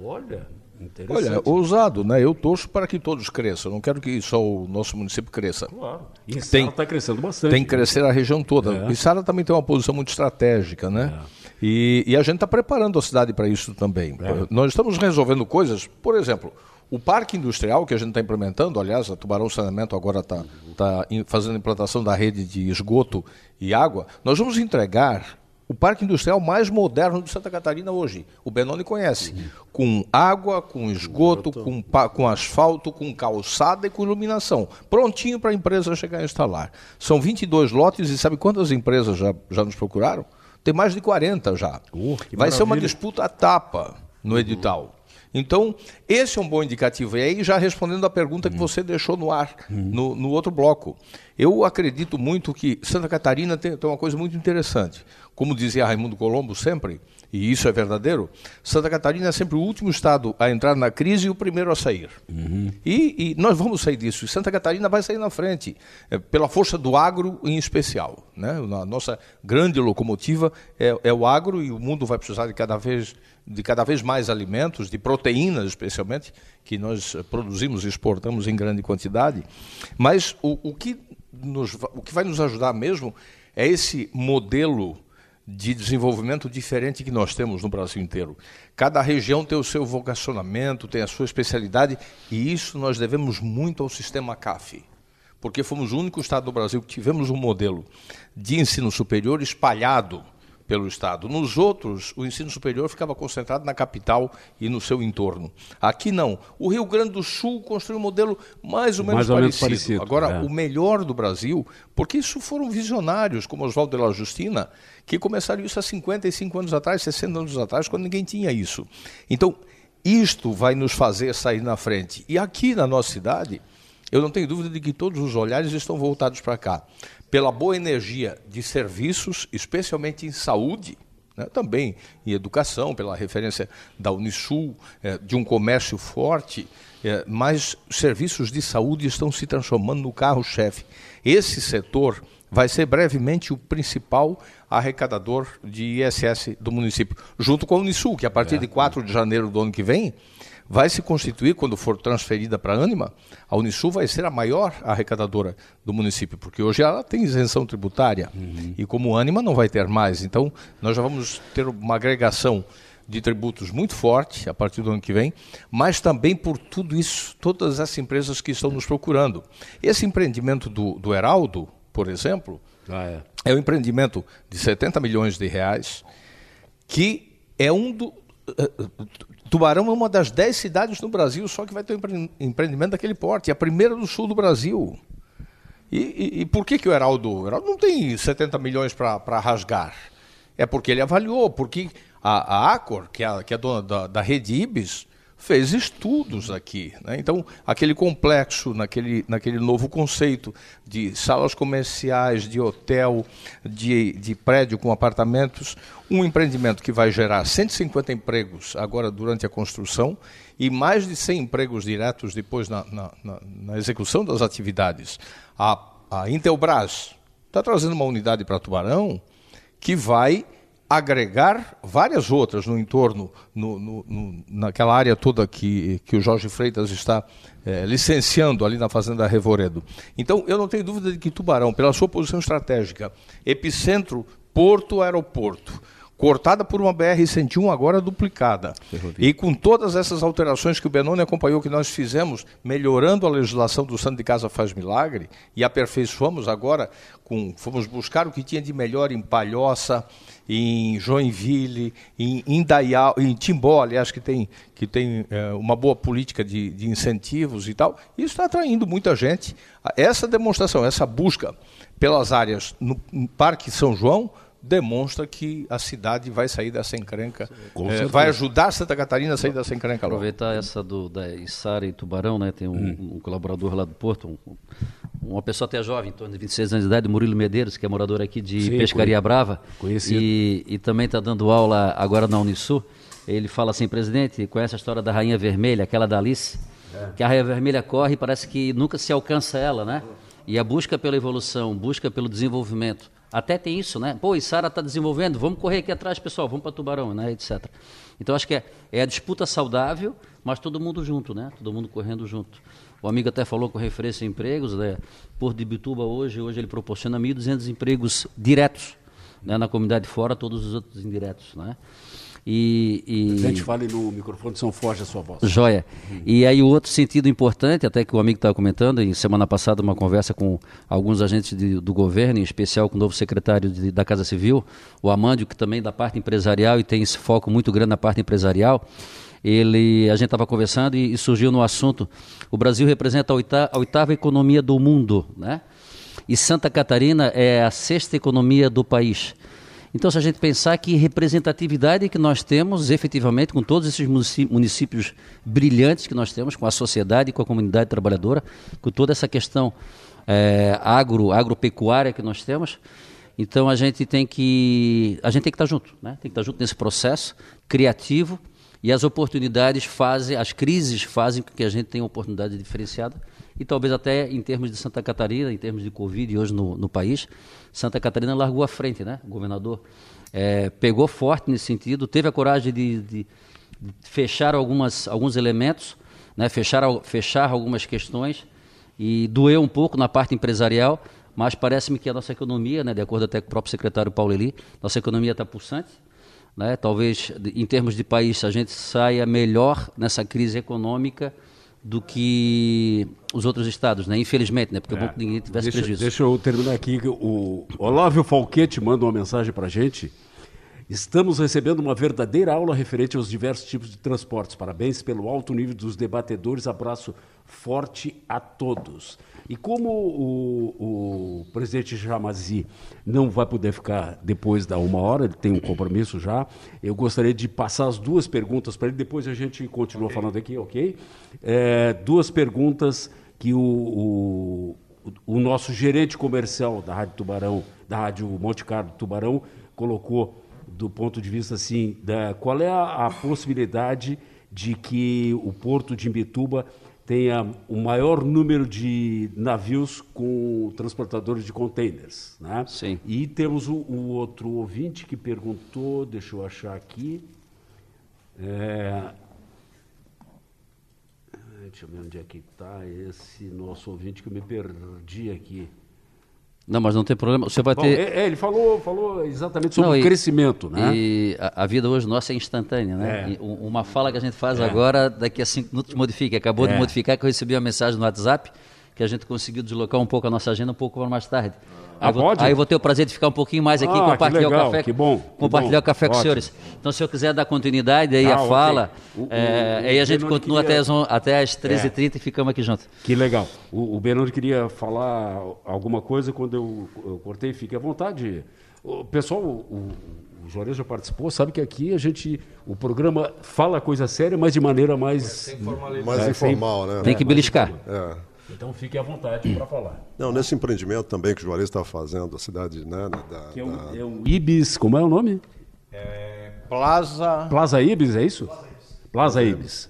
Olha... Olha, ousado, né? Eu torço para que todos cresçam. Não quero que só o nosso município cresça. Claro. E Içara está crescendo bastante. Tem que crescer a região toda. É. Içara também tem uma posição muito estratégica, né? É. E, e a gente está preparando a cidade para isso também. É. Nós estamos resolvendo coisas, por exemplo, o parque industrial que a gente está implementando, aliás, a Tubarão Saneamento agora está tá fazendo implantação da rede de esgoto e água. Nós vamos entregar o parque industrial mais moderno de Santa Catarina hoje, o Benoni conhece, uhum. com água, com esgoto, com, com asfalto, com calçada e com iluminação, prontinho para a empresa chegar a instalar. São vinte e dois lotes e sabe quantas empresas já, já nos procuraram? Tem mais de quarenta já. Uh, Vai maravilha. ser uma disputa a tapa no edital. Uhum. Então, esse é um bom indicativo. E aí, já respondendo a pergunta que você deixou no ar, no, no outro bloco. Eu acredito muito que Santa Catarina tem, tem uma coisa muito interessante. Como dizia Raimundo Colombo sempre, e isso é verdadeiro, Santa Catarina é sempre o último estado a entrar na crise e o primeiro a sair. Uhum. E, e nós vamos sair disso. Santa Catarina vai sair na frente, é, pela força do agro em especial, né? A nossa grande locomotiva é, é o agro, e o mundo vai precisar de cada vez, de cada vez mais alimentos, de proteínas especialmente, que nós produzimos e exportamos em grande quantidade. Mas o, o, que, nos, o que vai nos ajudar mesmo é esse modelo de desenvolvimento diferente que nós temos no Brasil inteiro. Cada região tem o seu vocacionamento, tem a sua especialidade, e isso nós devemos muito ao sistema C A F, porque fomos o único estado do Brasil que tivemos um modelo de ensino superior espalhado pelo estado. Nos outros, o ensino superior ficava concentrado na capital e no seu entorno. Aqui não. O Rio Grande do Sul construiu um modelo mais ou menos, mais ou parecido. Ou menos parecido. Agora, é. o melhor do Brasil, porque isso foram visionários, como Oswaldo de la Justina, que começaram isso há cinquenta e cinco anos atrás, sessenta anos atrás, quando ninguém tinha isso. Então, isto vai nos fazer sair na frente. E aqui na nossa cidade, eu não tenho dúvida de que todos os olhares estão voltados para cá, pela boa energia de serviços, especialmente em saúde, né, também em educação, pela referência da Unisul, é, de um comércio forte, é, mas serviços de saúde estão se transformando no carro-chefe. Esse setor vai ser brevemente o principal arrecadador de I S S do município, junto com a Unisul, que a partir de quatro de janeiro do ano que vem, vai se constituir, quando for transferida para a Ânima, a Unisul vai ser a maior arrecadadora do município, porque hoje ela tem isenção tributária, uhum. e como Ânima não vai ter mais, então nós já vamos ter uma agregação de tributos muito forte a partir do ano que vem, mas também por tudo isso, todas as empresas que estão nos procurando. Esse empreendimento do, do Heraldo, por exemplo, ah, é. é um empreendimento de setenta milhões de reais, que é um do... Tubarão é uma das dez cidades no Brasil só que vai ter um empreendimento daquele porte. É a primeira do sul do Brasil. E, e, e por que, que o Heraldo, o Heraldo não tem setenta milhões para rasgar? É porque ele avaliou, porque a, a Accor, que é, que é dona da, da rede Ibis, fez estudos aqui, né? Então, aquele complexo, naquele, naquele novo conceito de salas comerciais, de hotel, de, de prédio com apartamentos, um empreendimento que vai gerar cento e cinquenta empregos agora durante a construção e mais de cem empregos diretos depois na, na, na, na execução das atividades. A, a Intelbras está trazendo uma unidade para Tubarão que vai agregar várias outras no entorno, no, no, no, naquela área toda que, que o Jorge Freitas está é, licenciando ali na Fazenda Revoredo. Então, eu não tenho dúvida de que Tubarão, pela sua posição estratégica, epicentro, porto, aeroporto, cortada por uma B R cento e um, agora duplicada. Ferrovia. E com todas essas alterações que o Benoni acompanhou, que nós fizemos, melhorando a legislação do Santo de Casa Faz Milagre, e aperfeiçoamos agora, com, fomos buscar o que tinha de melhor em Palhoça, em Joinville, em Indaial, em Timbó, aliás, que tem, que tem é, uma boa política de, de incentivos e tal. Isso está atraindo muita gente. Essa demonstração, essa busca pelas áreas no, no Parque São João, demonstra que a cidade vai sair dessa encrenca, é, vai ajudar Santa Catarina a sair dessa encrenca. Aproveitar essa do, da Içara e Tubarão, né? Tem um, hum. um colaborador lá do Porto, um, uma pessoa até jovem, em torno de vinte e seis anos de idade, Murilo Medeiros, que é morador aqui de Sim, Pescaria conhe... Brava, conhecido. E, e também está dando aula agora na Unisul. Ele fala assim: presidente, conhece a história da Rainha Vermelha, aquela da Alice? É. Que a Rainha Vermelha corre e parece que nunca se alcança ela, né? E a busca pela evolução, busca pelo desenvolvimento. Até tem isso, né? Pô, Içara está desenvolvendo, vamos correr aqui atrás, pessoal, vamos para Tubarão, né? Etc. Então, acho que é, é a disputa saudável, mas todo mundo junto, né? Todo mundo correndo junto. O amigo até falou com referência a empregos, né? Porto de Bituba hoje, hoje ele proporciona mil e duzentos empregos diretos, né? Na comunidade fora, todos os outros indiretos, né? E, e... Presidente, fale no microfone, são fortes a sua voz. Joia. Hum. E aí o outro sentido importante, até que o amigo estava comentando, e semana passada uma conversa com alguns agentes de, do governo, em especial com o novo secretário de, da Casa Civil, o Amândio, que também é da parte empresarial e tem esse foco muito grande na parte empresarial. Ele, a gente estava conversando e, e surgiu no assunto, o Brasil representa a oitava, a oitava economia do mundo, né? E Santa Catarina é a sexta economia do país. Então, se a gente pensar que representatividade que nós temos, efetivamente, com todos esses municípios brilhantes que nós temos, com a sociedade, com a comunidade trabalhadora, com toda essa questão é, agro, agropecuária que nós temos, então a gente tem que, a gente tem que estar junto, né? Tem que estar junto nesse processo criativo, e as oportunidades fazem, as crises fazem com que a gente tenha uma oportunidade diferenciada. E talvez até em termos de Santa Catarina, em termos de Covid hoje no, no país, Santa Catarina largou a frente, né? O governador é, pegou forte nesse sentido, teve a coragem de, de fechar algumas, alguns elementos, né? fechar, fechar algumas questões, e doeu um pouco na parte empresarial, mas parece-me que a nossa economia, né? De acordo até com o próprio secretário Paulo Eli, nossa economia está pulsante, né? Talvez em termos de país a gente saia melhor nessa crise econômica do que os outros estados, né? Infelizmente, né? Porque é, é bom que ninguém tivesse deixa, prejuízo. Deixa eu terminar aqui. O Olavo Falquete manda uma mensagem para a gente. Estamos recebendo uma verdadeira aula referente aos diversos tipos de transportes. Parabéns pelo alto nível dos debatedores. Abraço forte a todos. E como o, o presidente Jamazi não vai poder ficar depois da uma hora, ele tem um compromisso já, eu gostaria de passar as duas perguntas para ele, depois a gente continua okay. falando aqui, ok? É, duas perguntas que o, o, o nosso gerente comercial da Rádio Tubarão, da Rádio Monte Carlo Tubarão, colocou do ponto de vista assim, da, qual é a, a possibilidade de que o Porto de Imbituba tenha o maior número de navios com transportadores de containers, né? Sim. E temos o, o outro ouvinte que perguntou, deixa eu achar aqui, é... deixa eu ver onde é que está esse nosso ouvinte que eu me perdi aqui. Não, mas não tem problema, você vai Bom, ter... É, é, ele falou, falou exatamente sobre não, e, o crescimento, né? E a, a vida hoje nossa é instantânea, né? É. Uma fala que a gente faz é. agora, daqui a cinco minutos modifica. Acabou é. de modificar, que eu recebi uma mensagem no WhatsApp, que a gente conseguiu deslocar um pouco a nossa agenda um pouco mais tarde. Ah, aí, vou, aí eu vou ter o prazer de ficar um pouquinho mais aqui e ah, compartilhar legal, o café, que bom, que compartilhar bom, o café com ótimo. Os senhores. Então, se eu quiser dar continuidade aí ah, a okay. fala, o, é, o, aí a gente Benoni continua queria... até, as, até as treze e trinta é. e ficamos aqui juntos. Que legal. O, o Benoni queria falar alguma coisa, quando eu, eu cortei, fique à vontade. O pessoal, o, o o Juarez já participou, sabe que aqui a gente, o programa fala coisa séria, mas de maneira mais... É, mais é, informal, sem, né? Tem que beliscar. É. Então fique à vontade para falar. Não, nesse empreendimento também que o Juarez está fazendo, a cidade... Né, da, que é, um, da... é um Ibis, como é o nome? É, Plaza... Plaza Ibis, é isso? Plaza Ibis. Plaza Ibis.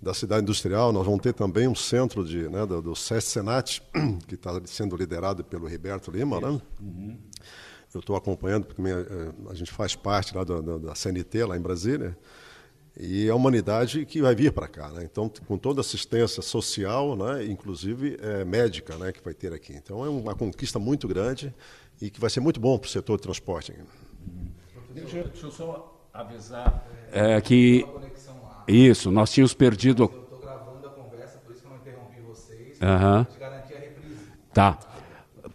Da cidade industrial, nós vamos ter também um centro de, né, do, do SEST Senat, que está sendo liderado pelo Roberto Lima, né? Uhum. Eu estou acompanhando, porque a gente faz parte lá da, da C N T, lá em Brasília, e a humanidade que vai vir para cá, né? Então, com toda assistência social, né, inclusive é, médica, né, que vai ter aqui. Então, é uma conquista muito grande e que vai ser muito bom para o setor de transporte. Deixa, deixa eu só avisar é, que... Isso, nós tínhamos perdido... Eu estou gravando a conversa, por isso que eu não interrompi vocês. Uhum. De garantir a reprise. Tá.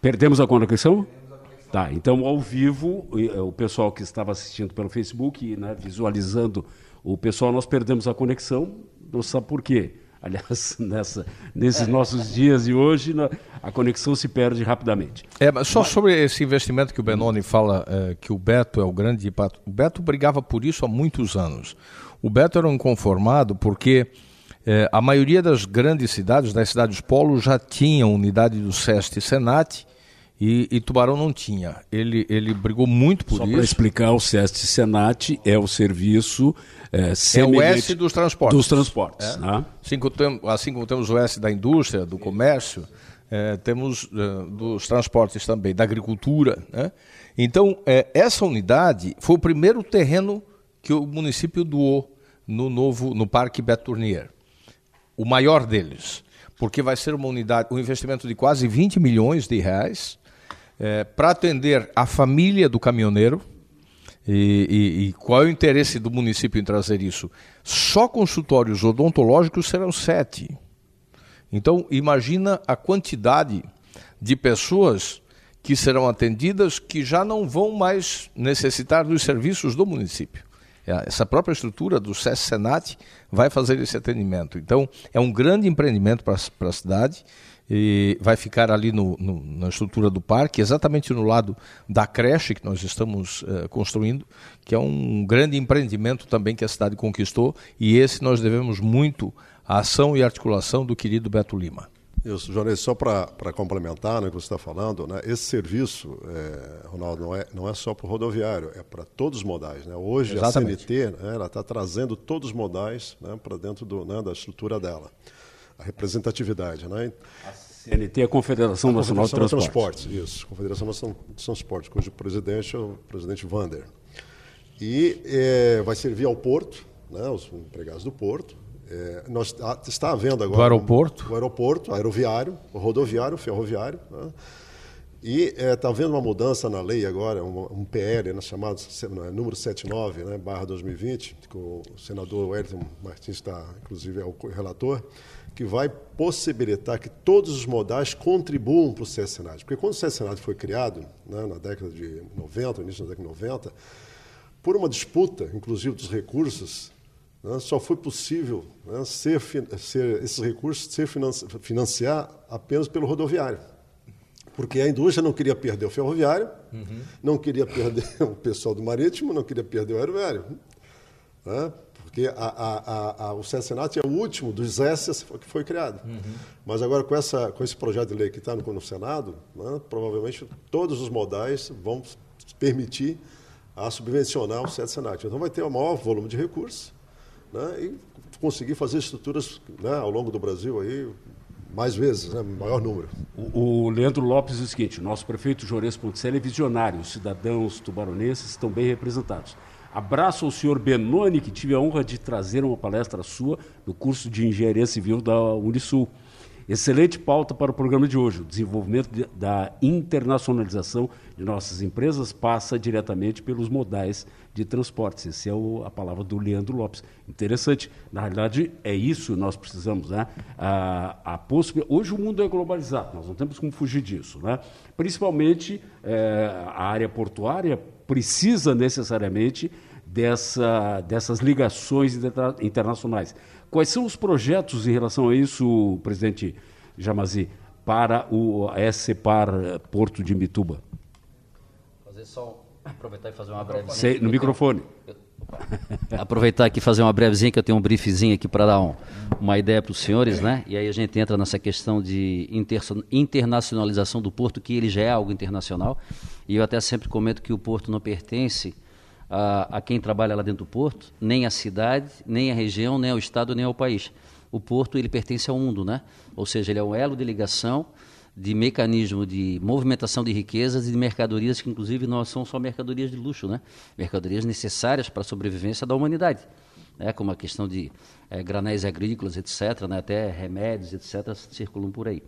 Perdemos a conexão? Perdemos a conexão. Tá, então, ao vivo, o pessoal que estava assistindo pelo Facebook, né, visualizando o pessoal, nós perdemos a conexão, não sabe por quê. Aliás, nessa, nesses nossos dias de hoje, a conexão se perde rapidamente. É, mas só mas... sobre esse investimento que o Benoni fala, é, que o Beto é o grande... O Beto brigava por isso há muitos anos. O Beto era um inconformado porque eh, a maioria das grandes cidades, das cidades polo, já tinham unidade do SEST Senat e, e Tubarão não tinha. Ele, ele brigou muito por Só isso. Só para explicar, o SEST Senat é o serviço... É, é o S dos transportes. Dos transportes. É? Né? Assim, como temos, assim como temos o S da indústria, do comércio, eh, temos eh, dos transportes também, da agricultura. Né? Então, eh, essa unidade foi o primeiro terreno que o município doou no novo, no Parque Beto Tournier, o maior deles, porque vai ser uma unidade, um investimento de quase vinte milhões de reais é, para atender a família do caminhoneiro. E, e, e qual é o interesse do município em trazer isso? Só consultórios odontológicos serão sete. Então, imagina a quantidade de pessoas que serão atendidas que já não vão mais necessitar dos serviços do município. Essa própria estrutura do SEST Senat vai fazer esse atendimento. Então, é um grande empreendimento para a cidade e vai ficar ali no, no, na estrutura do parque, exatamente no lado da creche que nós estamos uh, construindo, que é um grande empreendimento também que a cidade conquistou, e esse nós devemos muito à ação e articulação do querido Beto Lima. Isso, Juarez, só para complementar, né, o que você está falando, né, esse serviço, é, Ronaldo, não é, não é só para o rodoviário, é para todos os modais. Né? Hoje, exatamente, a C N T, né, ela está trazendo todos os modais, né, para dentro do, né, da estrutura dela, a representatividade. Né? A C N T é a Confederação, a Confederação Nacional de Transportes. Transportes. Isso, Confederação Nacional de Transportes, cujo presidente é o presidente Vander. E é, vai servir ao porto, né, os empregados do porto. É, nós, está havendo agora... O aeroporto. Um, o aeroporto, aeroviário, o rodoviário, o ferroviário. Né? E é, está havendo uma mudança na lei agora, um, um P L, né, chamado número setenta e nove, né, barra dois mil e vinte, que o senador Wellington Martins está, inclusive, é o relator, que vai possibilitar que todos os modais contribuam para o SEST Senat. Porque quando o SEST Senat foi criado, né, na década de noventa, início da década de noventa, por uma disputa, inclusive, dos recursos, só foi possível, né, ser, ser, esses recursos ser financi, financiar apenas pelo rodoviário, porque a indústria não queria perder o ferroviário, uhum, não queria perder o pessoal do marítimo, não queria perder o aeroviário, né, porque a, a, a, a, o SEST Senat é o último dos S que foi criado. Uhum. Mas agora com, essa, com esse projeto de lei que está no, no Senado, né, provavelmente todos os modais vão permitir a subvencionar o SEST Senat. Então vai ter o maior volume de recursos, né, e conseguir fazer estruturas, né, ao longo do Brasil aí, mais vezes, né, maior número. O, o Leandro Lopes diz o seguinte: nosso prefeito Juarez Ponticelli é visionário, os cidadãos tubaronenses estão bem representados. Abraço ao senhor Benoni, que tive a honra de trazer uma palestra sua no curso de Engenharia Civil da Unisul. Excelente pauta para o programa de hoje. O desenvolvimento de, da internacionalização de nossas empresas passa diretamente pelos modais de transportes. Essa é o, a palavra do Leandro Lopes. Interessante. Na realidade, é isso que nós precisamos, né? A, a possibil... Hoje o mundo é globalizado, nós não temos como fugir disso, né? Principalmente é, a área portuária precisa necessariamente dessa, dessas ligações internacionais. Quais são os projetos em relação a isso, presidente Jamazi, para o S C Par Porto de Mituba? Fazer só Aproveitar e fazer uma brevezinha. Sei, no microfone. Eu... Aproveitar aqui e fazer uma brevezinha, que eu tenho um briefzinho aqui para dar um, uma ideia para os senhores, né? E aí a gente entra nessa questão de inter... internacionalização do porto, que ele já é algo internacional. E eu até sempre comento que o porto não pertence a, a quem trabalha lá dentro do porto, nem à cidade, nem à região, nem ao estado, nem ao país. O porto, ele pertence ao mundo, né? Ou seja, ele é um elo de ligação, de mecanismo de movimentação de riquezas e de mercadorias que, inclusive, não são só mercadorias de luxo, né? Mercadorias necessárias para a sobrevivência da humanidade, né? Como a questão de é, granéis agrícolas, etcétera, né? Até remédios, etcétera, circulam por aí.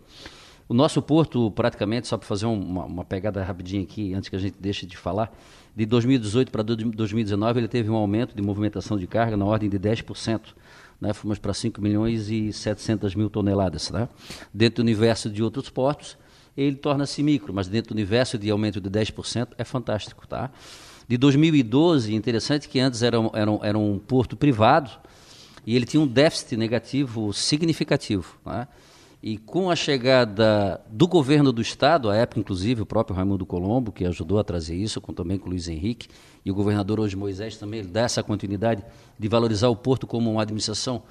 O nosso porto, praticamente, só para fazer uma, uma pegada rapidinha aqui, antes que a gente deixe de falar, de dois mil e dezoito para dois mil e dezenove, ele teve um aumento de movimentação de carga na ordem de dez por cento. Né, fomos para cinco milhões e setecentas mil toneladas. Né? Dentro do universo de outros portos, ele torna-se micro, mas dentro do universo de aumento de dez por cento é fantástico. Tá? De dois mil e doze, interessante que antes era um, era um, era um porto privado e ele tinha um déficit negativo significativo. Né? E com a chegada do governo do Estado, à época inclusive o próprio Raimundo Colombo, que ajudou a trazer isso, com, também com o Luiz Henrique, e o governador hoje Moisés também, ele dá essa continuidade de valorizar o porto como uma administração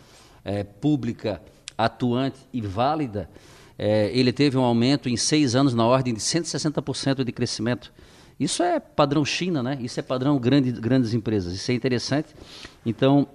é, pública, atuante e válida, é, ele teve um aumento em seis anos na ordem de cento e sessenta por cento de crescimento. Isso é padrão China, né? Isso é padrão grande, grandes empresas, isso é interessante. Então,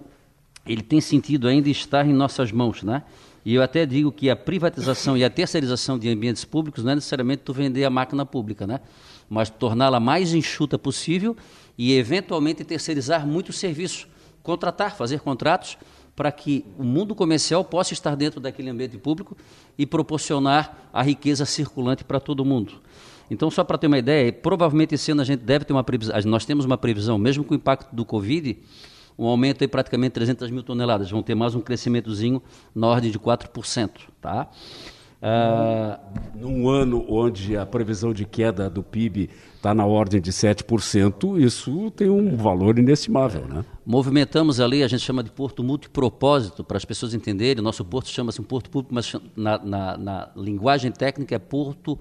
ele tem sentido ainda estar em nossas mãos, né? E eu até digo que a privatização e a terceirização de ambientes públicos não é necessariamente tu vender a máquina pública, né? Mas torná-la mais enxuta possível e, eventualmente, terceirizar muito o serviço. Contratar, fazer contratos para que o mundo comercial possa estar dentro daquele ambiente público e proporcionar a riqueza circulante para todo mundo. Então, só para ter uma ideia, provavelmente esse ano a gente deve ter uma previsão, nós temos uma previsão, mesmo com o impacto do Covid, um aumento de praticamente trezentas mil toneladas, vão ter mais um crescimentozinho na ordem de quatro por cento. Tá? Ah... Num ano onde a previsão de queda do P I B está na ordem de sete por cento, isso tem um valor inestimável. Né? Movimentamos ali, a gente chama de porto multipropósito, para as pessoas entenderem, o nosso porto chama-se um porto público, mas na, na, na linguagem técnica é porto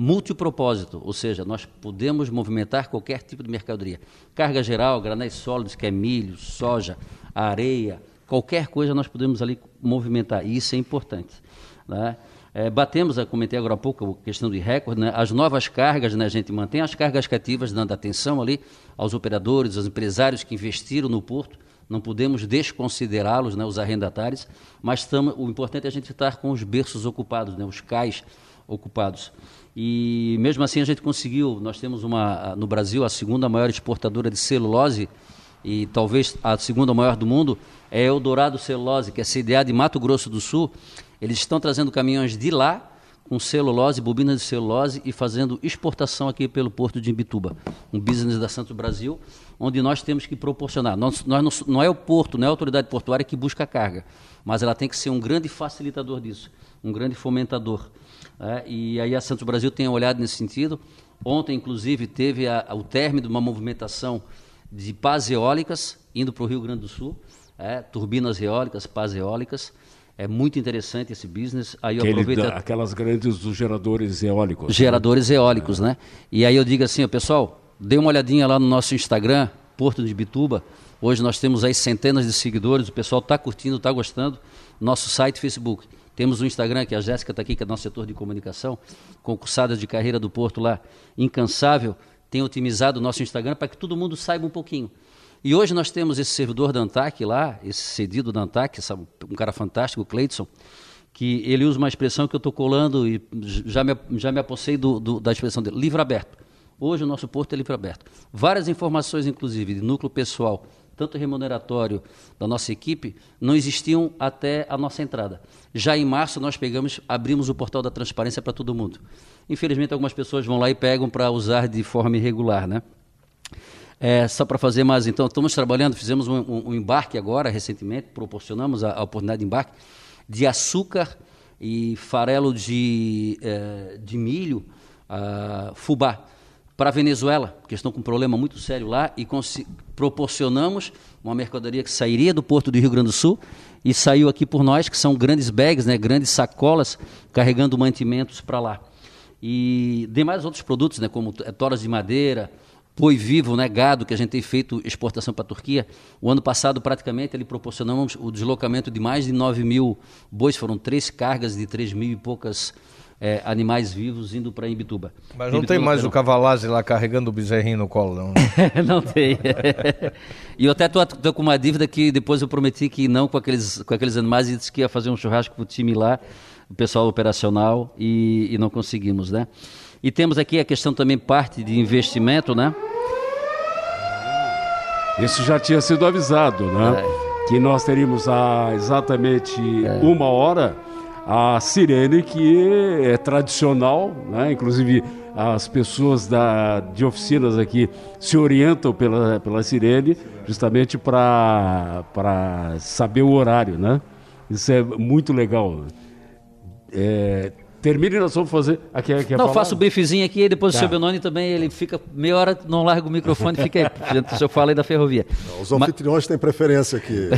multipropósito, ou seja, nós podemos movimentar qualquer tipo de mercadoria. Carga geral, granéis sólidos, que é milho, soja, areia, qualquer coisa nós podemos ali movimentar, e isso é importante. Né? É, batemos, comentei agora há pouco, a questão de recorde, né? As novas cargas, né? A gente mantém as cargas cativas, dando atenção ali aos operadores, aos empresários que investiram no porto, não podemos desconsiderá-los, né? Os arrendatários, mas tamo, o importante é a gente estar com os berços ocupados, né? Os cais ocupados. E mesmo assim a gente conseguiu, nós temos uma, no Brasil a segunda maior exportadora de celulose e talvez a segunda maior do mundo é Eldorado Celulose, que é C D A de Mato Grosso do Sul. Eles estão trazendo caminhões de lá com celulose, bobinas de celulose e fazendo exportação aqui pelo porto de Imbituba, um business da Santos Brasil, onde nós temos que proporcionar. Nós, nós não, não é o porto, não é a autoridade portuária que busca a carga, mas ela tem que ser um grande facilitador disso, um grande fomentador. É, e aí a Santos Brasil tem olhado nesse sentido. Ontem, inclusive, teve a, a, o término de uma movimentação de pás eólicas, indo para o Rio Grande do Sul, é, turbinas eólicas, pás eólicas. É muito interessante esse business. Aí eu aproveito da, aquelas grandes dos geradores eólicos. Geradores né? eólicos, é. né? E aí eu digo assim, ó, pessoal, dê uma olhadinha lá no nosso Instagram, Porto de Imbituba. Hoje nós temos aí centenas de seguidores, o pessoal está curtindo, está gostando. Nosso site Facebook. Temos o Instagram, que a Jéssica está aqui, que é do nosso setor de comunicação, concursada de carreira do Porto lá, incansável, tem otimizado o nosso Instagram para que todo mundo saiba um pouquinho. E hoje nós temos esse servidor da ANTAQ lá, esse cedido da ANTAQ, sabe, um cara fantástico, o Cleidson, que ele usa uma expressão que eu estou colando e já me, já me apossei do, do, da expressão dele, livro aberto. Hoje o nosso Porto é livro aberto. Várias informações, inclusive, de núcleo pessoal, tanto remuneratório da nossa equipe, não existiam até a nossa entrada. Já em março nós pegamos, abrimos o portal da transparência para todo mundo. Infelizmente algumas pessoas vão lá e pegam para usar de forma irregular, né? É, só para fazer mais, então, estamos trabalhando, fizemos um, um, um embarque agora, recentemente, proporcionamos a, a oportunidade de embarque de açúcar e farelo de, eh, de milho, ah, fubá, para a Venezuela, porque estão com um problema muito sério lá, e proporcionamos uma mercadoria que sairia do Porto do Rio Grande do Sul e saiu aqui por nós, que são grandes bags, né, grandes sacolas, carregando mantimentos para lá. E demais outros produtos, né, como toras de madeira, boi vivo, né, gado, que a gente tem feito exportação para a Turquia, o ano passado praticamente ele proporcionamos o deslocamento de mais de nove mil bois, foram três cargas de três mil e poucas é, animais vivos indo para Imbituba. Mas não Imbituba, tem mais não. O Cavalazzi lá carregando o bezerrinho no colo, não? Não tem. E eu até estou com uma dívida que depois eu prometi que não com aqueles, com aqueles animais e disse que ia fazer um churrasco para o time lá, o pessoal operacional, e, e não conseguimos, né? E temos aqui a questão também parte de investimento, né? Isso já tinha sido avisado, né? É. Que nós teríamos há exatamente é. uma hora a sirene que é tradicional, né? Inclusive as pessoas da, de oficinas aqui se orientam pela, pela sirene justamente para para saber o horário, né? Isso é muito legal. É... Termine, nós vamos fazer... Aqui, aqui não, faço o bifezinho aqui e depois tá. O seu Benoni também, ele fica meia hora, não larga o microfone, fica aí, se eu falo aí da ferrovia. Não, os anfitriões Mas... têm preferência aqui.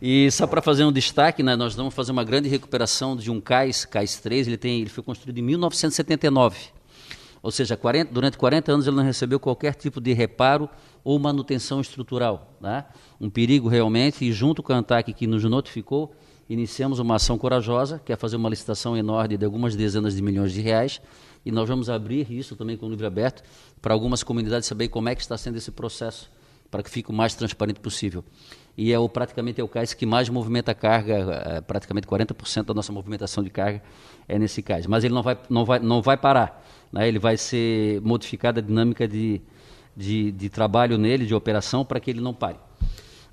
E só para fazer um destaque, né, nós vamos fazer uma grande recuperação de um cais, cais três, ele, tem, ele foi construído em mil novecentos e setenta e nove, ou seja, quarenta, durante quarenta anos ele não recebeu qualquer tipo de reparo ou manutenção estrutural, né? Um perigo realmente, e junto com a ANTAQ que nos notificou, iniciamos uma ação corajosa, que é fazer uma licitação enorme de algumas dezenas de milhões de reais, e nós vamos abrir isso também com o livro aberto para algumas comunidades saberem como é que está sendo esse processo, para que fique o mais transparente possível. E é o, praticamente é o cais que mais movimenta a carga, praticamente quarenta por cento da nossa movimentação de carga é nesse cais. Mas ele não vai, não vai, não vai parar, né? Ele vai ser modificada a dinâmica de, de, de trabalho nele, de operação, para que ele não pare.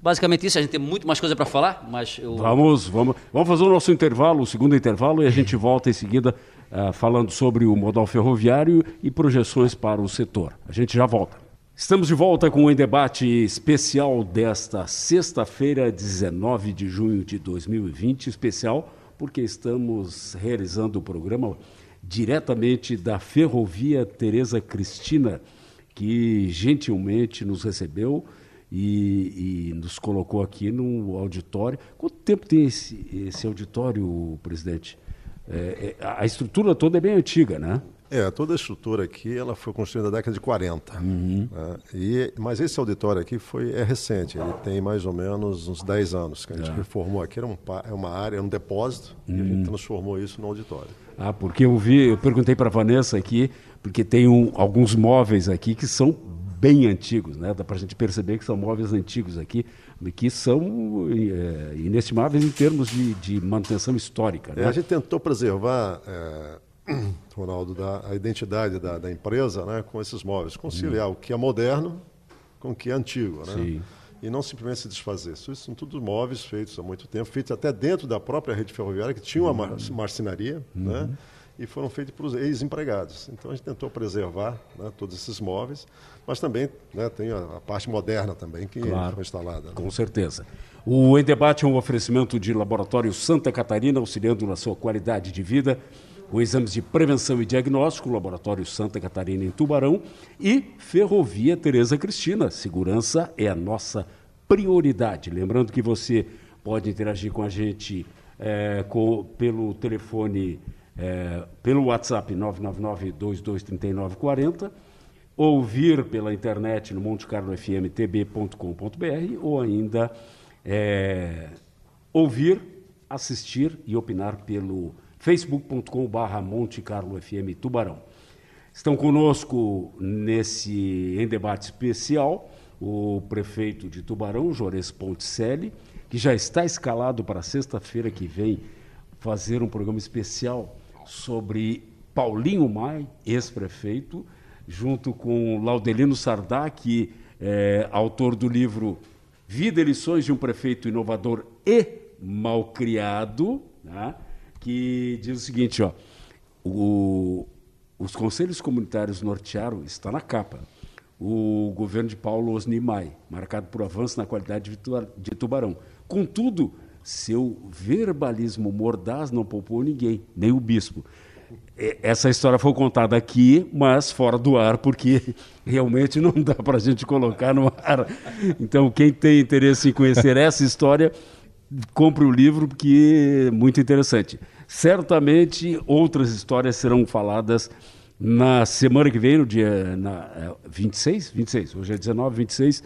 Basicamente isso, a gente tem muito mais coisa para falar, mas eu... Vamos, vamos, vamos fazer o nosso intervalo, o segundo intervalo, e a gente volta em seguida uh, falando sobre o modal ferroviário e projeções para o setor. A gente já volta. Estamos de volta com um debate especial desta sexta-feira, dezenove de junho de dois mil e vinte, especial porque estamos realizando o programa diretamente da Ferrovia Tereza Cristina, que gentilmente nos recebeu E, e nos colocou aqui num auditório. Quanto tempo tem esse, esse auditório, presidente? É, é, a estrutura toda é bem antiga, né? É, toda a estrutura aqui ela foi construída na década de quarenta. Uhum. Né? E, mas esse auditório aqui foi, é recente, ele tem mais ou menos uns dez anos que a gente é. reformou aqui. Era um, uma área, era um depósito, uhum. E a gente transformou isso no auditório. Ah, porque eu vi, eu perguntei para a Vanessa aqui, porque tem um, alguns móveis aqui que são bem antigos, né? Dá para a gente perceber que são móveis antigos aqui, que são é, inestimáveis em termos de, de manutenção histórica, né? É, a gente tentou preservar, é, Ronaldo, da, a identidade da, da empresa, né, com esses móveis, conciliar hum. o que é moderno com o que é antigo, né? Sim. E não simplesmente se desfazer. Isso são tudo móveis feitos há muito tempo, feitos até dentro da própria rede ferroviária, que tinha uma hum. marcenaria, hum. né? E foram feitos para os ex-empregados. Então, a gente tentou preservar, né, todos esses móveis, mas também, né, tem a, a parte moderna também que claro, foi instalada, né? Com certeza. O Em Debate é um oferecimento de Laboratório Santa Catarina, auxiliando na sua qualidade de vida, com exames de prevenção e diagnóstico, Laboratório Santa Catarina em Tubarão, e Ferrovia Tereza Cristina. Segurança é a nossa prioridade. Lembrando que você pode interagir com a gente é, com, pelo telefone... É, pelo WhatsApp nove nove nove, dois dois três, nove quatro zero, ouvir pela internet no monte carlo f m t b ponto com ponto b r ou ainda é, ouvir, assistir e opinar pelo facebook ponto com barra monte carlo f m tubarão. Estão conosco nesse Em Debate especial o prefeito de Tubarão, Juarez Ponticelli, que já está escalado para sexta-feira que vem fazer um programa especial sobre Paulinho Mai, ex-prefeito, junto com Laudelino Sardá, que é autor do livro Vida e Lições de um Prefeito Inovador e Malcriado, né? Que diz o seguinte, ó, o, os conselhos comunitários nortearam, está na capa, o governo de Paulo Osni Mai, marcado por avanço na qualidade de Tubarão. Contudo, seu verbalismo mordaz não poupou ninguém, nem o bispo. Essa história foi contada aqui, mas fora do ar, porque realmente não dá para a gente colocar no ar. Então, quem tem interesse em conhecer essa história, compre o livro, porque é muito interessante. Certamente, outras histórias serão faladas na semana que vem, no dia na, vinte e seis, vinte e seis, hoje é dezenove, vinte e seis,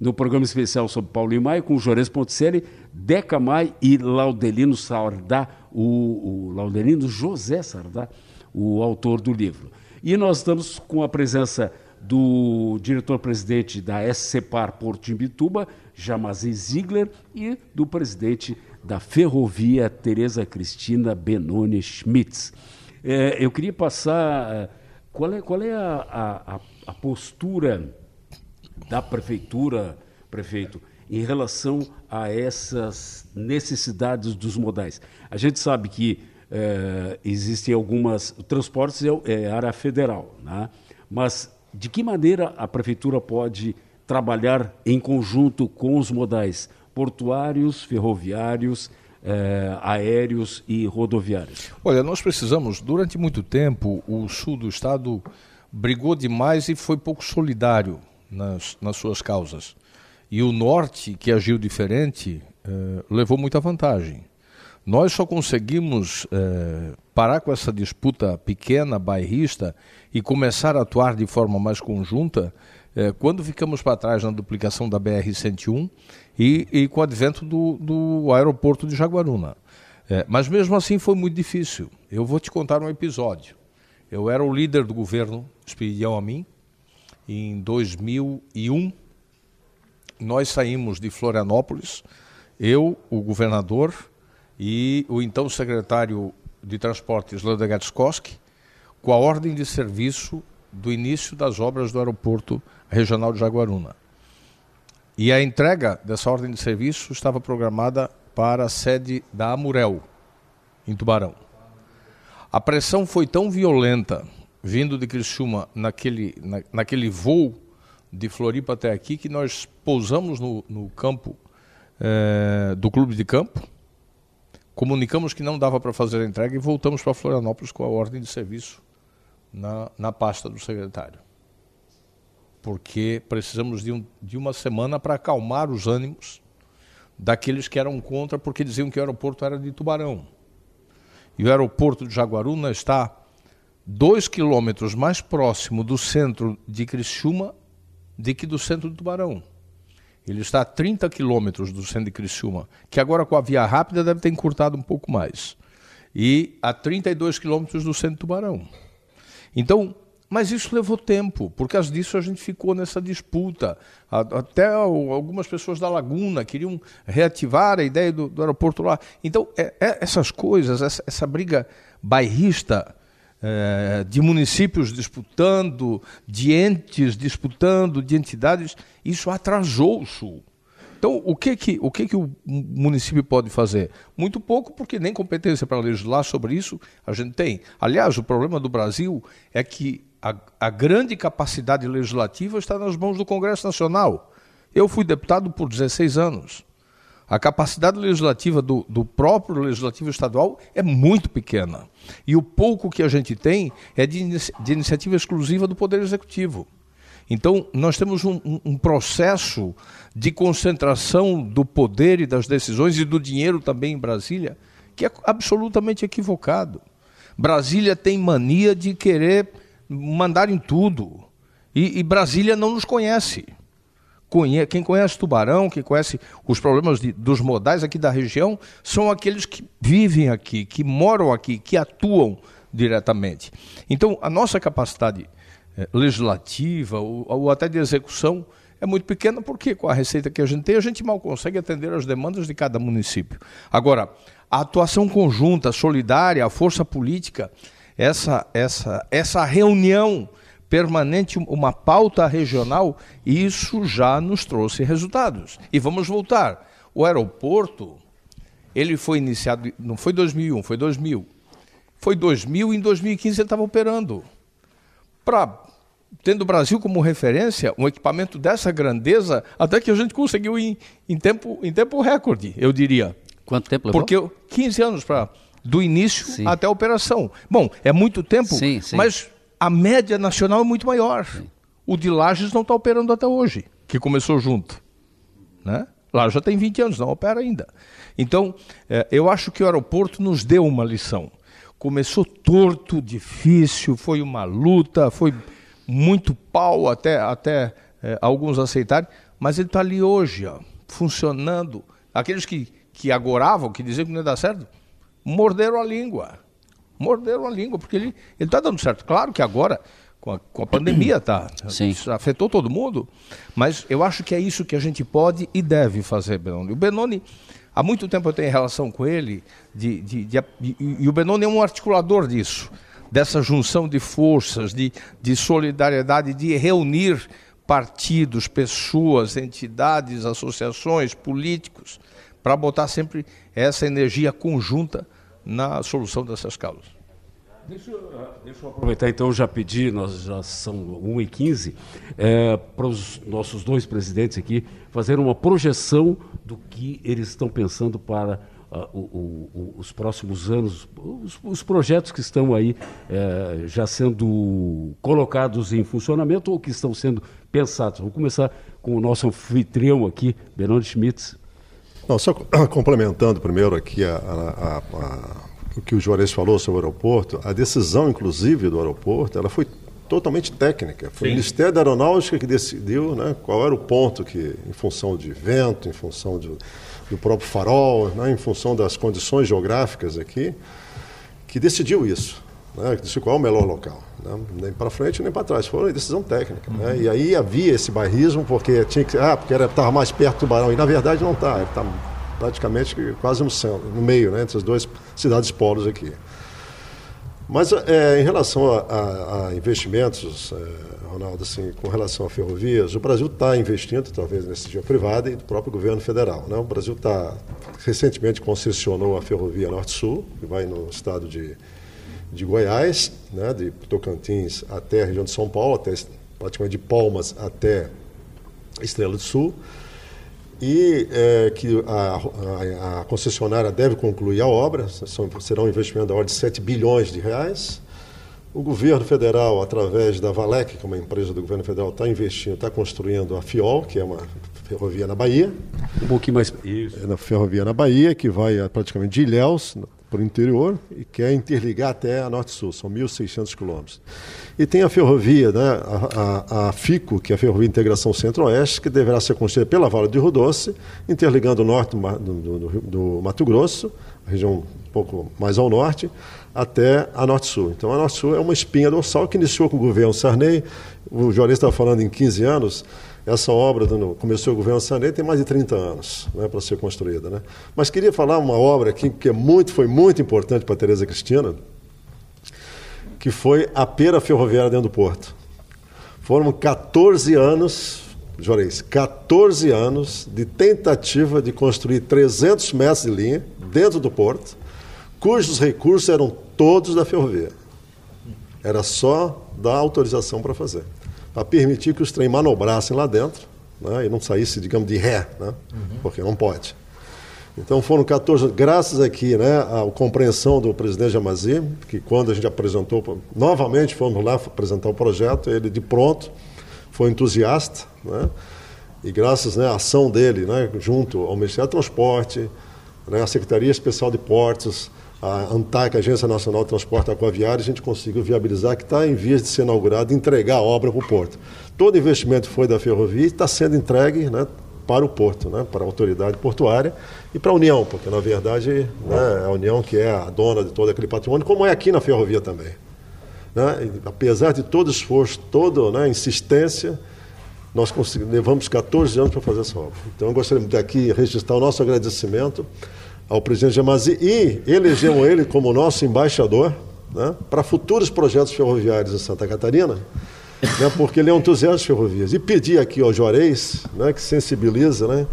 no programa especial sobre Paulinho Mai, com o Juarez Ponticelli, Deca Mai e Laudelino Sardá, o, o Laudelino José Sardá, o autor do livro. E nós estamos com a presença do diretor-presidente da S C P A R Porto Imbituba, Jamazi Ziegler, e do presidente da Ferrovia Tereza Cristina, Benoni Schmitz. É, eu queria passar qual é, qual é a, a, a postura da prefeitura, prefeito, em relação a essas necessidades dos modais. A gente sabe que é, existem algumas... Transportes é, é área federal, né? Mas de que maneira a prefeitura pode trabalhar em conjunto com os modais portuários, ferroviários, É, aéreos e rodoviários? Olha, nós precisamos, durante muito tempo, o sul do estado brigou demais e foi pouco solidário nas, nas suas causas. E o norte, que agiu diferente, eh, levou muita vantagem. Nós só conseguimos eh, parar com essa disputa pequena, bairrista, e começar a atuar de forma mais conjunta eh, quando ficamos para trás na duplicação da B R cento e um, E, e com o advento do, do aeroporto de Jaguaruna. É, mas mesmo assim foi muito difícil. Eu vou te contar um episódio. Eu era o líder do governo Espiridião a mim. Em dois mil e um, nós saímos de Florianópolis, eu, o governador e o então secretário de Transportes, Landa Gatskoski, com a ordem de serviço do início das obras do aeroporto regional de Jaguaruna. E a entrega dessa ordem de serviço estava programada para a sede da Amurel, em Tubarão. A pressão foi tão violenta, vindo de Criciúma, naquele, na, naquele voo de Floripa até aqui, que nós pousamos no, no campo eh, do clube de campo, comunicamos que não dava para fazer a entrega e voltamos para Florianópolis com a ordem de serviço na, na pasta do secretário. Porque precisamos de, um, de uma semana para acalmar os ânimos daqueles que eram contra, porque diziam que o aeroporto era de Tubarão. E o aeroporto de Jaguaruna está dois quilômetros mais próximo do centro de Criciúma do que do centro de Tubarão. Ele está a trinta quilômetros do centro de Criciúma, que agora com a via rápida deve ter encurtado um pouco mais. E a trinta e dois quilômetros do centro de Tubarão. Então... Mas isso levou tempo, por causa disso a gente ficou nessa disputa. Até algumas pessoas da Laguna queriam reativar a ideia do, do aeroporto lá. Então, é, é, essas coisas, essa, essa briga bairrista é, de municípios disputando, de entes disputando, de entidades, isso atrasou o Sul. Então, o que que, o que que o município pode fazer? Muito pouco, porque nem competência para legislar sobre isso a gente tem. Aliás, o problema do Brasil é que a, a grande capacidade legislativa está nas mãos do Congresso Nacional. Eu fui deputado por dezesseis anos. A capacidade legislativa do, do próprio legislativo estadual é muito pequena. E o pouco que a gente tem é de, de iniciativa exclusiva do Poder Executivo. Então, nós temos um, um processo de concentração do poder e das decisões e do dinheiro também em Brasília, que é absolutamente equivocado. Brasília tem mania de querer mandar em tudo. E, e Brasília não nos conhece. Conhe- quem conhece Tubarão, quem conhece os problemas de, dos modais aqui da região, são aqueles que vivem aqui, que moram aqui, que atuam diretamente. Então, a nossa capacidade legislativa ou, ou até de execução é muito pequena, porque com a receita que a gente tem, a gente mal consegue atender às demandas de cada município. Agora, a atuação conjunta, solidária, a força política, essa, essa, essa reunião permanente, uma pauta regional, isso já nos trouxe resultados. E vamos voltar. O aeroporto, ele foi iniciado, não foi dois mil e um, foi dois mil. Foi dois mil e em dois mil e quinze ele estava operando. Pra, tendo o Brasil como referência, um equipamento dessa grandeza, até que a gente conseguiu em, em, tempo, em tempo recorde, eu diria. Quanto tempo levou? Porque quinze anos pra, do início sim. até a operação. Bom, é muito tempo, sim, sim. mas a média nacional é muito maior. Sim. O de Lages não está operando até hoje, que começou junto. Né? Lages já tem vinte anos, não opera ainda. Então, é, eu acho que o aeroporto nos deu uma lição. começou torto, difícil, foi uma luta, foi muito pau até, até é, alguns aceitarem, mas ele está ali hoje, ó, funcionando. Aqueles que, que agoravam, que diziam que não ia dar certo, morderam a língua. Morderam a língua, porque ele está dando certo. Claro que agora, com a, com a pandemia, tá, isso afetou todo mundo, mas eu acho que é isso que a gente pode e deve fazer, Benoni. O Benoni, há muito tempo eu tenho relação com ele, de, de, de, de, e o Benoni é um articulador disso, dessa junção de forças, de, de solidariedade, de reunir partidos, pessoas, entidades, associações, políticos, para botar sempre essa energia conjunta na solução dessas causas. Deixa, deixa eu aproveitar, então, já pedi, nós já são uma e quinze, é, para os nossos dois presidentes aqui fazerem uma projeção do que eles estão pensando para uh, o, o, os próximos anos, os, os projetos que estão aí é, já sendo colocados em funcionamento ou que estão sendo pensados. Vamos começar com o nosso anfitrião aqui, Benoni Schmitz. Não, só complementando primeiro aqui a, a, a, a, o que o Juarez falou sobre o aeroporto, a decisão, inclusive, do aeroporto, ela foi totalmente técnica. Foi Sim. o Ministério da Aeronáutica que decidiu, né, qual era o ponto que, em função de vento, em função de, do próprio farol, né, em função das condições geográficas aqui, que decidiu isso, né, que decidiu qual é o melhor local. Né, nem para frente nem para trás, foi decisão técnica. Uhum. Né? E aí havia esse bairrismo, porque tinha que, ah, porque estava mais perto do Tubarão, e na verdade não está, está praticamente quase no centro, no meio, né, entre as duas cidades polos aqui. Mas é, em relação a, a, a investimentos, é, Ronaldo, assim, com relação a ferrovias, o Brasil está investindo, talvez, na iniciativa privada e do próprio governo federal. Né? O Brasil está, recentemente concessionou a ferrovia Norte-Sul, que vai no estado de, de Goiás, né, de Tocantins até a região de São Paulo, até, praticamente de Palmas até Estrela do Sul. E é, que a, a, a concessionária deve concluir a obra, são, será um investimento da ordem de sete bilhões de reais. O governo federal, através da Valec, que é uma empresa do governo federal, está investindo, está construindo a FIOL, que é uma ferrovia na Bahia. Um pouquinho mais... Isso. É uma ferrovia na Bahia, que vai praticamente de Ilhéus para o interior e quer interligar até a Norte-Sul, são mil e seiscentos quilômetros. E tem a ferrovia, né, a, a, a FICO, que é a Ferrovia de Integração Centro-Oeste, que deverá ser construída pela Vale do Rio Doce, interligando o norte do, do, do, do Mato Grosso, a região um pouco mais ao norte, até a Norte-Sul. Então a Norte-Sul é uma espinha dorsal que iniciou com o governo Sarney, o Juarez estava falando em quinze anos, essa obra começou o governo Sarney, tem mais de trinta anos, né, para ser construída. Né? Mas queria falar uma obra aqui que é muito, foi muito importante para a Tereza Cristina, que foi a pera ferroviária dentro do porto. Foram quatorze anos, Juarez, quatorze anos de tentativa de construir trezentos metros de linha dentro do porto, cujos recursos eram todos da ferrovia. Era só dar autorização para fazer, para permitir que os trens manobrassem lá dentro, né, e não saísse, digamos, de ré, né, uhum. porque não pode. Então foram quatorze, graças aqui, né, à compreensão do presidente Jamazi, que quando a gente apresentou, novamente fomos lá apresentar o projeto, ele de pronto foi entusiasta, né, e graças, né, à ação dele, né, junto ao Ministério do Transporte, né, à Secretaria Especial de Portos, a ANTAQ, Agência Nacional de Transporte Aquaviário, a gente conseguiu viabilizar, que está em vias de ser inaugurado, entregar a obra para o porto. Todo investimento foi da ferrovia e está sendo entregue, né, para o porto, né, para a autoridade portuária e para a União, porque, na verdade, né, é a União que é a dona de todo aquele patrimônio, como é aqui na ferrovia também. Né? E, apesar de todo esforço, toda, né, insistência, nós levamos quatorze anos para fazer essa obra. Então, eu gostaria daqui de registrar o nosso agradecimento ao presidente Jamazi, e elegemos ele como nosso embaixador, né, para futuros projetos ferroviários em Santa Catarina, né, porque ele é um entusiasta de ferrovias. E pedir aqui ao Juarez, né, que sensibiliza, né,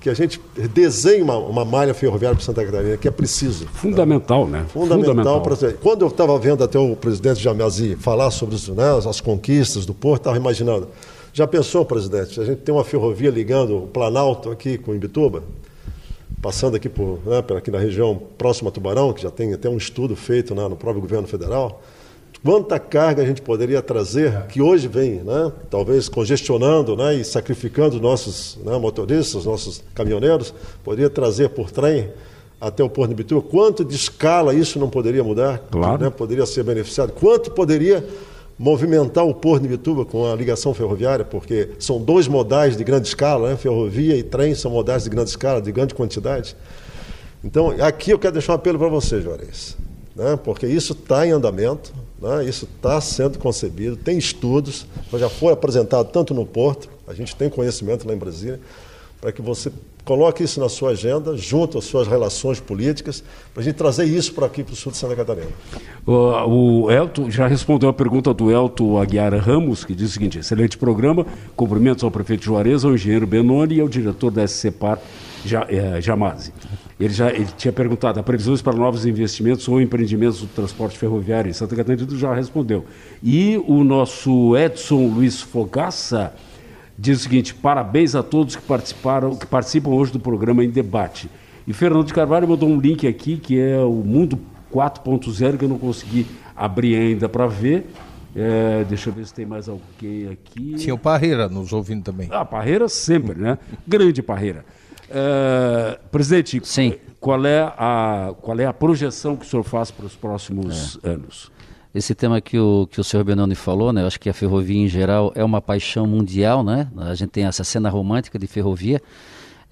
que a gente desenhe uma, uma malha ferroviária para Santa Catarina, que é preciso. Fundamental, tá? né? Fundamental. Fundamental. Pra... Quando eu estava vendo até o presidente Jamazi falar sobre isso, né, as conquistas do porto, estava imaginando. Já pensou, presidente, a gente tem uma ferrovia ligando o Planalto aqui com Imbituba? Passando aqui por, né, aqui na região próxima a Tubarão, que já tem até um estudo feito, né, no próprio governo federal, quanta carga a gente poderia trazer, que hoje vem, né, talvez congestionando, né, e sacrificando nossos, né, motoristas, nossos caminhoneiros, poderia trazer por trem até o Porto de Ibitu, quanto de escala isso não poderia mudar? Claro. Né? Poderia ser beneficiado. Quanto poderia movimentar o Porto de Bituba com a ligação ferroviária, porque são dois modais de grande escala, né? Ferrovia e trem são modais de grande escala, de grande quantidade. Então, aqui eu quero deixar um apelo para você, Juarez, né? Porque isso está em andamento, né? Isso está sendo concebido, tem estudos, já foi apresentado tanto no Porto, a gente tem conhecimento lá em Brasília, para que você coloque isso na sua agenda, junto às suas relações políticas, para a gente trazer isso para aqui, para o sul de Santa Catarina. Uh, o Elton já respondeu a pergunta do Elton Aguiar Ramos, que diz o seguinte: excelente programa, cumprimentos ao prefeito Juarez, ao engenheiro Benoni e ao diretor da S C P A R, ja, é, Jamazi. Ele já ele tinha perguntado, há previsões para novos investimentos ou empreendimentos do transporte ferroviário em Santa Catarina, ele já respondeu. E o nosso Edson Luiz Fogaça diz o seguinte: parabéns a todos que participaram, que participam hoje do programa Em Debate. E Fernando de Carvalho mandou um link aqui, que é o Mundo quatro ponto zero, que eu não consegui abrir ainda para ver. É, deixa eu ver se tem mais alguém aqui. Tinha o Parreira nos ouvindo também. Ah, Parreira sempre, né? Grande Parreira. É, presidente, sim, qual é a, qual é a projeção que o senhor faz para os próximos é. anos? Esse tema que o, que o senhor Benoni falou, né? Eu acho que a ferrovia em geral é uma paixão mundial, né? A gente tem essa cena romântica de ferrovia.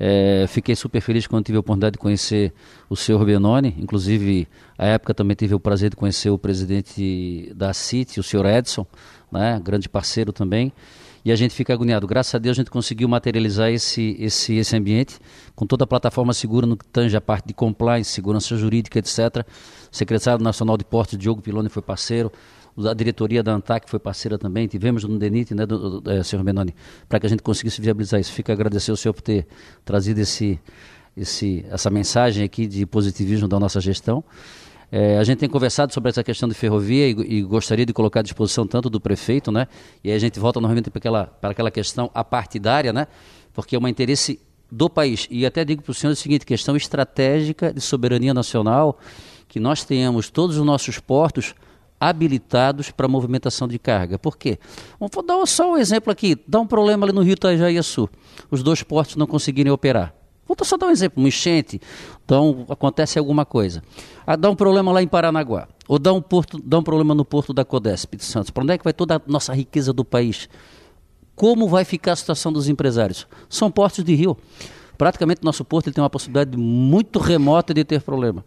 É, fiquei super feliz quando tive a oportunidade de conhecer o senhor Benoni. Inclusive, à época também tive o prazer de conhecer o presidente da C I T, o senhor Edson, né? Grande parceiro também. E a gente fica agoniado. Graças a Deus a gente conseguiu materializar esse, esse, esse ambiente com toda a plataforma segura no que tange a parte de compliance, segurança jurídica, etcétera. O secretário nacional de portos, Diogo Piloni, foi parceiro. A diretoria da ANTAQ foi parceira também. Tivemos no DENIT, né, do, do, é, senhor Benoni, para que a gente conseguisse viabilizar isso. Fico a agradecer ao senhor por ter trazido esse, esse, essa mensagem aqui de positivismo da nossa gestão. É, a gente tem conversado sobre essa questão de ferrovia e, e gostaria de colocar à disposição tanto do prefeito, né? E aí a gente volta novamente para aquela, para aquela questão apartidária, né? Porque é um interesse do país. E até digo para o senhor o seguinte: questão estratégica de soberania nacional, que nós tenhamos todos os nossos portos habilitados para movimentação de carga. Por quê? Vamos dar só um exemplo aqui. Dá um problema ali no Rio Itajaí-Açu. Os dois portos não conseguirem operar. Vou só dar um exemplo, uma enchente, então acontece alguma coisa. Ah, dá um problema lá em Paranaguá, ou dá um, porto, dá um problema no porto da Codesp de Santos. Para onde é que vai toda a nossa riqueza do país? Como vai ficar a situação dos empresários? São portos de rio. Praticamente nosso porto ele tem uma possibilidade muito remota de ter problema.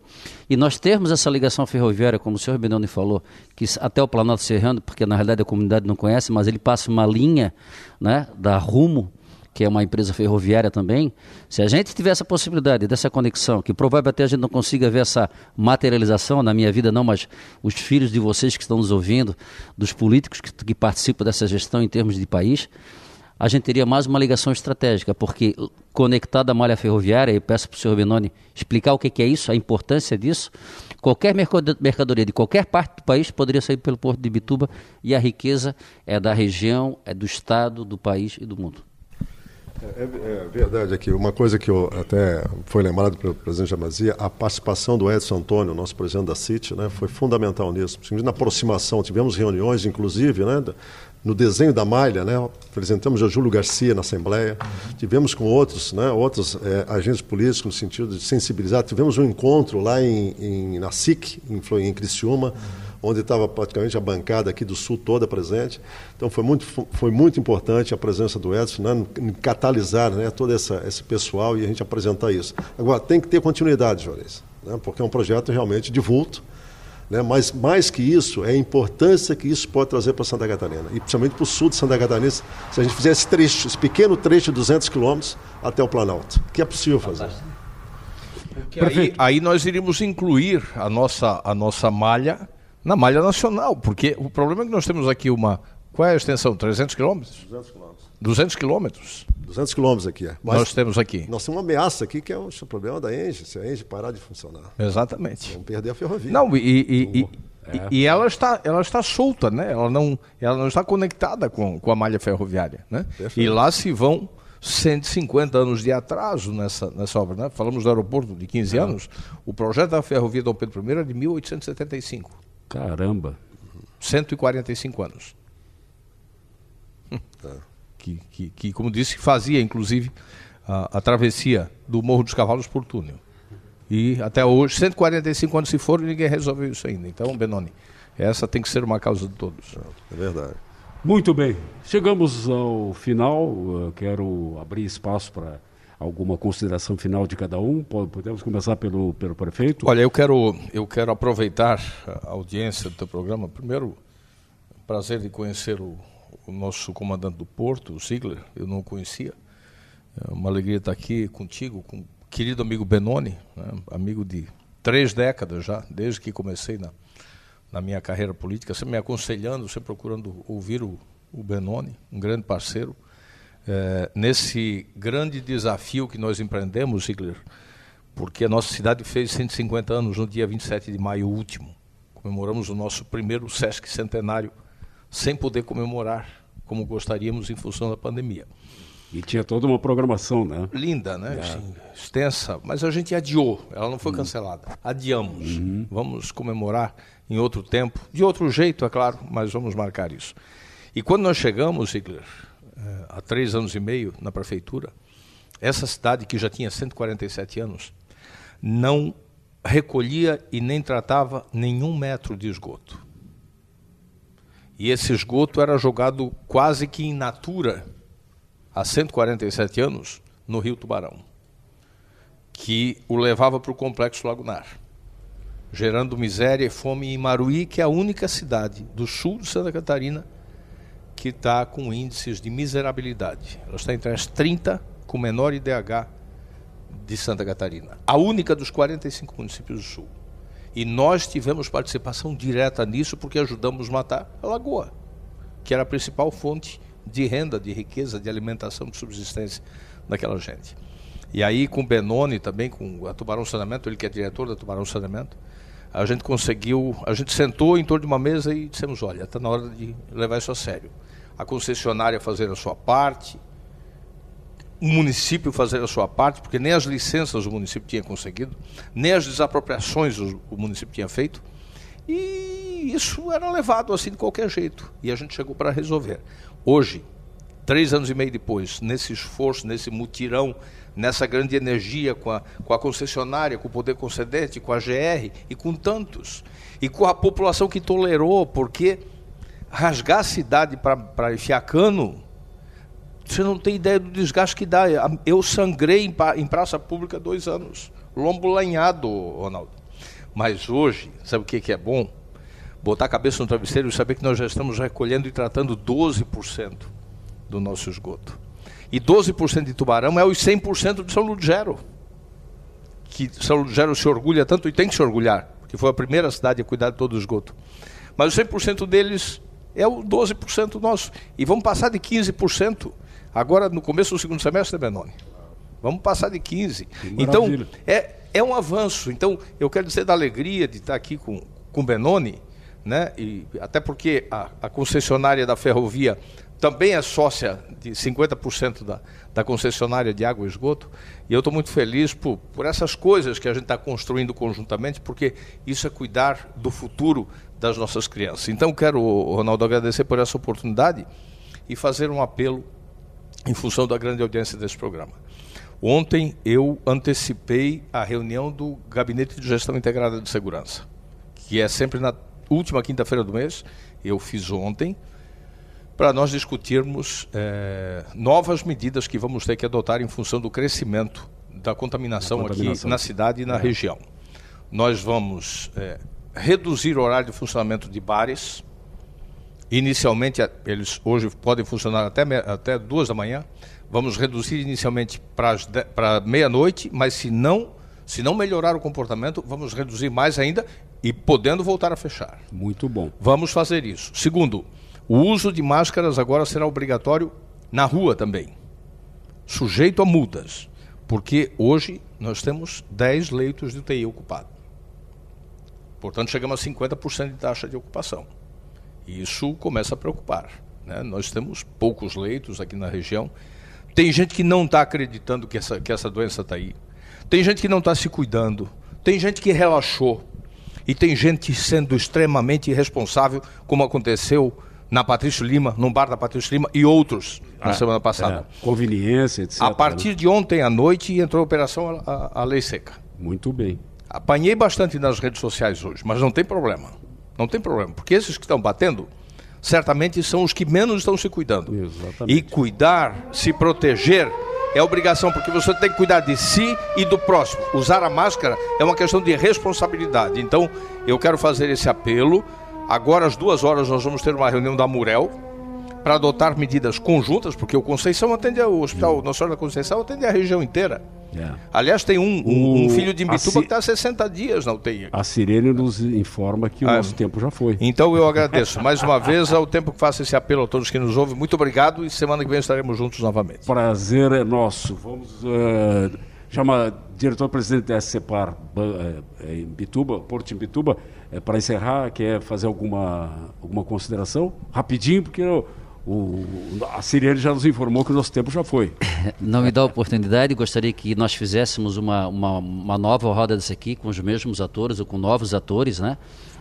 E nós termos essa ligação ferroviária, como o senhor Benoni falou, que até o Planalto Serrano, porque na realidade a comunidade não conhece, mas ele passa uma linha, né, da Rumo, que é uma empresa ferroviária também. Se a gente tiver essa possibilidade dessa conexão, que provável até a gente não consiga ver essa materialização, na minha vida não, mas os filhos de vocês que estão nos ouvindo, dos políticos que, que participam dessa gestão em termos de país, a gente teria mais uma ligação estratégica, porque conectada à malha ferroviária, e peço para o senhor Benoni explicar o que, que é isso, a importância disso, qualquer mercadoria de qualquer parte do país poderia sair pelo Porto de Bituba, e a riqueza é da região, é do estado, do país e do mundo. É verdade aqui. Uma coisa que eu até foi lembrado pelo presidente Jamazi, a participação do Edson Antônio, nosso presidente da C I T, né, foi fundamental nisso. Na aproximação, tivemos reuniões, inclusive, né, no desenho da malha, né, apresentamos a Júlio Garcia na Assembleia, tivemos com outros, né, outros é, agentes políticos no sentido de sensibilizar, tivemos um encontro lá em, em, na S I C, em, em Criciúma, onde estava praticamente a bancada aqui do Sul toda presente. Então foi muito, foi muito importante a presença do Edson, né, em catalisar, né, todo essa, esse pessoal e a gente apresentar isso. Agora, tem que ter continuidade, Juarez, né, porque é um projeto realmente de vulto, né, mas mais que isso, é a importância que isso pode trazer para Santa Catarina, e principalmente para o sul de Santa Catarina, se a gente fizer esse trecho, esse pequeno trecho de duzentos quilômetros até o Planalto, que é possível fazer. Aí, aí nós iríamos incluir a nossa, a nossa malha, na malha nacional, porque o problema é que nós temos aqui uma... Qual é a extensão? trezentos quilômetros? duzentos quilômetros. duzentos quilômetros? duzentos quilômetros aqui, é. Mas nós temos aqui. Nós temos uma ameaça aqui, que é o problema da Enge, se a Enge parar de funcionar. Exatamente. Vamos perder a ferrovia. Não, e, e, e, é. e ela, está, ela está solta, né? Ela não, ela não está conectada com, com a malha ferroviária, né? Perfeito. E lá se vão cento e cinquenta anos de atraso nessa, nessa obra, né? Falamos do aeroporto de quinze anos. O projeto da ferrovia Dom Pedro I é de mil oitocentos e setenta e cinco. Caramba. cento e quarenta e cinco anos. Tá. Que, que, que, como disse, fazia, inclusive, a, a travessia do Morro dos Cavalos por túnel. E até hoje, cento e quarenta e cinco anos se foram e ninguém resolveu isso ainda. Então, Benoni, essa tem que ser uma causa de todos. É verdade. Muito bem. Chegamos ao final. Eu quero abrir espaço para alguma consideração final de cada um. Podemos começar pelo, pelo prefeito? Olha, eu quero, eu quero aproveitar a audiência do teu programa. Primeiro, prazer de conhecer o, o nosso comandante do Porto, o Ziegler. Eu não o conhecia. É uma alegria estar aqui contigo, com querido amigo Benoni, né? Amigo de três décadas já, desde que comecei na, na minha carreira política, sempre me aconselhando, sempre procurando ouvir o, o Benoni, um grande parceiro, é, nesse grande desafio que nós empreendemos, Ziegler, porque a nossa cidade fez cento e cinquenta anos no dia vinte e sete de maio último. Comemoramos o nosso primeiro Sesc Centenário, sem poder comemorar como gostaríamos em função da pandemia. E tinha toda uma programação, né? Linda, né? É. Sim, extensa, mas a gente adiou, ela não foi cancelada. Adiamos. Uhum. Vamos comemorar em outro tempo, de outro jeito, é claro, mas vamos marcar isso. E quando nós chegamos, Ziegler, é, há três anos e meio na prefeitura, essa cidade que já tinha cento e quarenta e sete anos, não recolhia e nem tratava nenhum metro de esgoto. E esse esgoto era jogado quase que in natura, há cento e quarenta e sete anos, no rio Tubarão, que o levava para o complexo lagunar, gerando miséria e fome em Maruí, que é a única cidade do sul de Santa Catarina que está com índices de miserabilidade. Ela está entre as trinta com menor I D H de Santa Catarina, a única dos quarenta e cinco municípios do sul. E nós tivemos participação direta nisso porque ajudamos a matar a lagoa, que era a principal fonte de renda, de riqueza, de alimentação, de subsistência daquela gente. E aí com o Benoni também, com a Tubarão Saneamento, ele que é diretor da Tubarão Saneamento, a gente conseguiu, a gente sentou em torno de uma mesa e dissemos, olha, está na hora de levar isso a sério. A concessionária fazer a sua parte, o município fazer a sua parte, porque nem as licenças o município tinha conseguido, nem as desapropriações o município tinha feito, e isso era levado assim de qualquer jeito, e a gente chegou para resolver. Hoje, três anos e meio depois, nesse esforço, nesse mutirão, nessa grande energia com a, com a concessionária, com o poder concedente, com a G R e com tantos, e com a população que tolerou, porque rasgar a cidade para enfiar cano, você não tem ideia do desgaste que dá. Eu sangrei em praça pública dois anos, lombo lanhado, Ronaldo. Mas hoje, sabe o que é bom? Botar a cabeça no travesseiro e saber que nós já estamos recolhendo e tratando doze por cento do nosso esgoto. E doze por cento de Tubarão é os cem por cento de São Lugero, que São Lugero se orgulha tanto e tem que se orgulhar, porque foi a primeira cidade a cuidar de todo o esgoto. Mas o cem por cento deles é o doze por cento nosso. E vamos passar de quinze por cento agora no começo do segundo semestre, Benoni. Vamos passar de quinze por cento. Então, é, é um avanço. Então, eu quero dizer da alegria de estar aqui com o Benoni, né? E até porque a, a concessionária da ferrovia também é sócia de cinquenta por cento da, da concessionária de água e esgoto, e eu estou muito feliz por, por essas coisas que a gente está construindo conjuntamente, porque isso é cuidar do futuro das nossas crianças. Então quero, Ronaldo, agradecer por essa oportunidade e fazer um apelo em função da grande audiência desse programa. Ontem eu antecipei a reunião do Gabinete de Gestão Integrada de Segurança, que é sempre na última quinta-feira do mês, eu fiz ontem, para nós discutirmos é, novas medidas que vamos ter que adotar em função do crescimento da contaminação, contaminação. aqui na cidade e na é. região. Nós vamos é, reduzir o horário de funcionamento de bares. Inicialmente, eles hoje podem funcionar até, até duas da manhã. Vamos reduzir inicialmente para meia-noite, mas se não, se não melhorar o comportamento, vamos reduzir mais ainda e podendo voltar a fechar. Muito bom. Vamos fazer isso. Segundo, o uso de máscaras agora será obrigatório na rua também, sujeito a multas, porque hoje nós temos dez leitos de U T I ocupado. Portanto, chegamos a cinquenta por cento de taxa de ocupação. E isso começa a preocupar, né? Nós temos poucos leitos aqui na região. Tem gente que não está acreditando que essa, que essa doença está aí. Tem gente que não está se cuidando. Tem gente que relaxou. E tem gente sendo extremamente irresponsável, como aconteceu na Patrício Lima, num bar da Patrício Lima e outros na ah, semana passada. É, conveniência, etcétera. A partir de ontem à noite entrou a operação a, a, a Lei Seca. Muito bem. Apanhei bastante nas redes sociais hoje, mas não tem problema. Não tem problema, porque esses que estão batendo, certamente são os que menos estão se cuidando. Exatamente. E cuidar, se proteger, é obrigação, porque você tem que cuidar de si e do próximo. Usar a máscara é uma questão de responsabilidade. Então, eu quero fazer esse apelo. Agora, às duas horas, nós vamos ter uma reunião da Murel para adotar medidas conjuntas, porque o Conceição atende ao Hospital Nossa Senhora da Conceição, atende a região inteira. É. Aliás, tem um, um, um filho de Imbituba C... que está há sessenta dias na U T I. A Sirene nos informa que o ah, nosso tempo já foi. Então eu agradeço mais uma vez ao tempo que faço esse apelo a todos que nos ouvem. Muito obrigado e semana que vem estaremos juntos novamente. Prazer é nosso. Vamos uh, chamar diretor-presidente da S C E P A R Imbituba, Porto Imbituba, é, para encerrar. Quer fazer alguma, alguma consideração? Rapidinho, porque eu... O, a Sirene já nos informou que o nosso tempo já foi. Não me dá a oportunidade, gostaria que nós fizéssemos uma, uma, uma nova roda dessa aqui, com os mesmos atores ou com novos atores, né?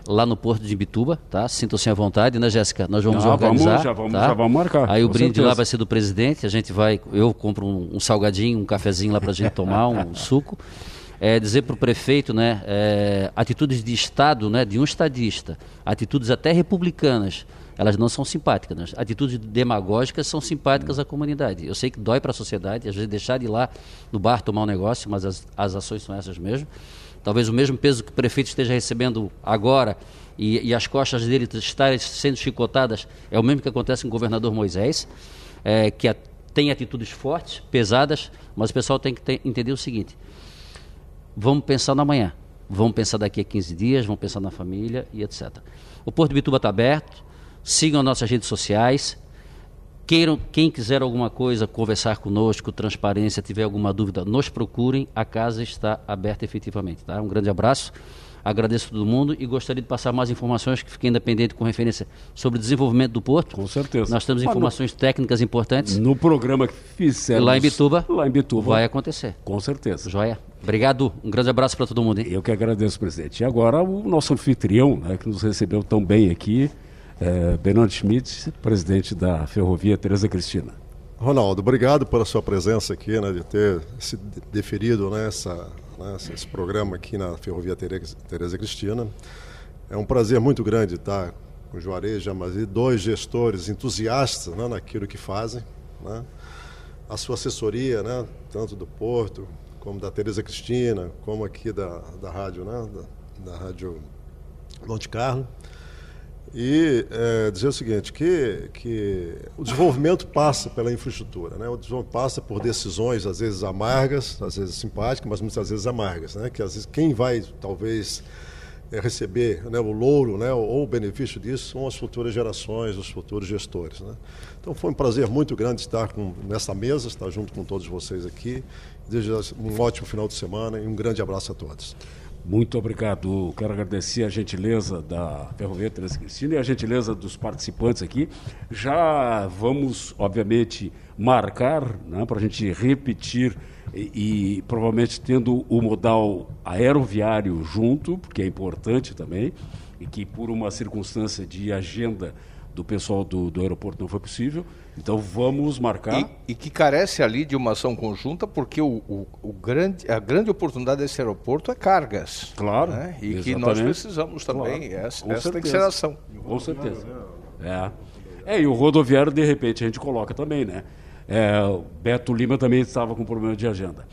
Lá no Porto de Imbituba, tá? Sintam-se à vontade, né, Jéssica? Nós vamos ah, organizar. Vamos, já, vamos, tá? Já vamos marcar. Aí o brinde certeza. Lá vai ser do presidente, a gente vai, eu compro um, um salgadinho, um cafezinho lá pra gente tomar, um suco. É dizer para o prefeito, né, é, atitudes de Estado, né, de um estadista, atitudes até republicanas, elas não são simpáticas, né? Atitudes demagógicas são simpáticas à comunidade. Eu sei que dói para a sociedade, às vezes deixar de ir lá no bar tomar um negócio, mas as, as ações são essas mesmo. Talvez o mesmo peso que o prefeito esteja recebendo agora e, e as costas dele estarem sendo chicotadas é o mesmo que acontece com o governador Moisés, é, que a, tem atitudes fortes, pesadas, mas o pessoal tem que ter, entender o seguinte: vamos pensar no amanhã, vamos pensar daqui a quinze dias, vamos pensar na família e etcétera. O Porto de Imbituba está aberto. Sigam nossas redes sociais, queiram, quem quiser alguma coisa, conversar conosco, transparência, tiver alguma dúvida, nos procurem, a casa está aberta efetivamente, tá? Um grande abraço, agradeço a todo mundo e gostaria de passar mais informações que fiquem independentes com referência sobre o desenvolvimento do Porto. Com certeza. Nós temos informações ah, no, técnicas importantes. No programa que fizemos lá em Imbituba, lá em Imbituba vai acontecer. Com certeza. Joia. Obrigado, um grande abraço para todo mundo. Hein? Eu que agradeço, presidente. E agora o nosso anfitrião, né, que nos recebeu tão bem aqui, É, Benoni Schmitz, presidente da Ferrovia Tereza Cristina. Ronaldo, obrigado pela sua presença aqui, né, de ter se deferido nessa, nessa, esse programa aqui na Ferrovia Tereza Cristina. É um prazer muito grande estar com o Juarez e Jamazi, dois gestores entusiastas, né, naquilo que fazem. Né. A sua assessoria, né, tanto do Porto, como da Tereza Cristina, como aqui da, da rádio, né, da, da rádio Monte Carlo. E é, dizer o seguinte, que, que o desenvolvimento passa pela infraestrutura, né? O desenvolvimento passa por decisões, às vezes amargas, às vezes simpáticas, mas muitas vezes amargas, né? Que às vezes quem vai, talvez, é, receber, né, o louro, né, ou o benefício disso são as futuras gerações, os futuros gestores, né? Então foi um prazer muito grande estar com, nessa mesa, estar junto com todos vocês aqui. Desejo um ótimo final de semana e um grande abraço a todos. Muito obrigado. Quero agradecer a gentileza da Ferrovia Tereza Cristina e a gentileza dos participantes aqui. Já vamos, obviamente, marcar, né, para a gente repetir e, e provavelmente tendo o modal aeroviário junto, porque é importante também, e que por uma circunstância de agenda do pessoal do, do aeroporto não foi possível, então vamos marcar. E, e que carece ali de uma ação conjunta, porque o, o, o grande, a grande oportunidade desse aeroporto é cargas. Claro. Né? E exatamente. Que nós precisamos também, claro. essa, essa tem que ser ação. Com certeza. É. é, e o rodoviário, de repente, a gente coloca também, né? É, o Beto Lima também estava com problema de agenda.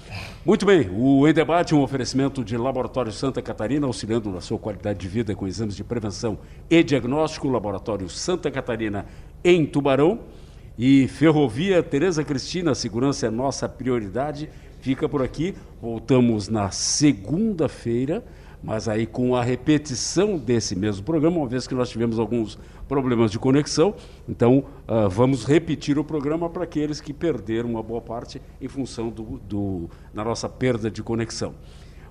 Muito bem, o Em Debate é um oferecimento de Laboratório Santa Catarina, auxiliando na sua qualidade de vida com exames de prevenção e diagnóstico, Laboratório Santa Catarina em Tubarão. E Ferrovia Tereza Cristina, segurança é nossa prioridade, fica por aqui. Voltamos na segunda-feira, mas aí com a repetição desse mesmo programa, uma vez que nós tivemos alguns problemas de conexão, então uh, vamos repetir o programa para aqueles que perderam uma boa parte em função do, do, da nossa perda de conexão.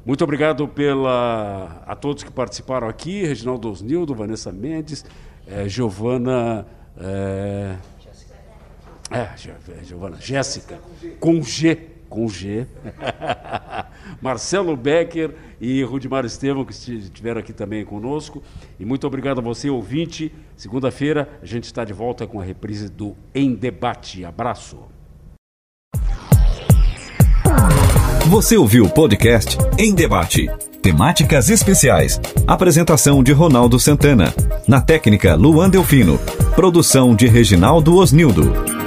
Muito obrigado pela, a todos que participaram aqui, Reginaldo Osnildo, Vanessa Mendes, eh, Giovana... Eh, é, Giovana, Jéssica, com G. com G, Marcelo Becker e Rudimar Estevam, que estiveram aqui também conosco. E muito obrigado a você, ouvinte. Segunda-feira a gente está de volta com a reprise do Em Debate. Abraço. Você ouviu o podcast Em Debate. Temáticas especiais. Apresentação de Ronaldo Santana. Na técnica, Luan Delfino. Produção de Reginaldo Osnildo.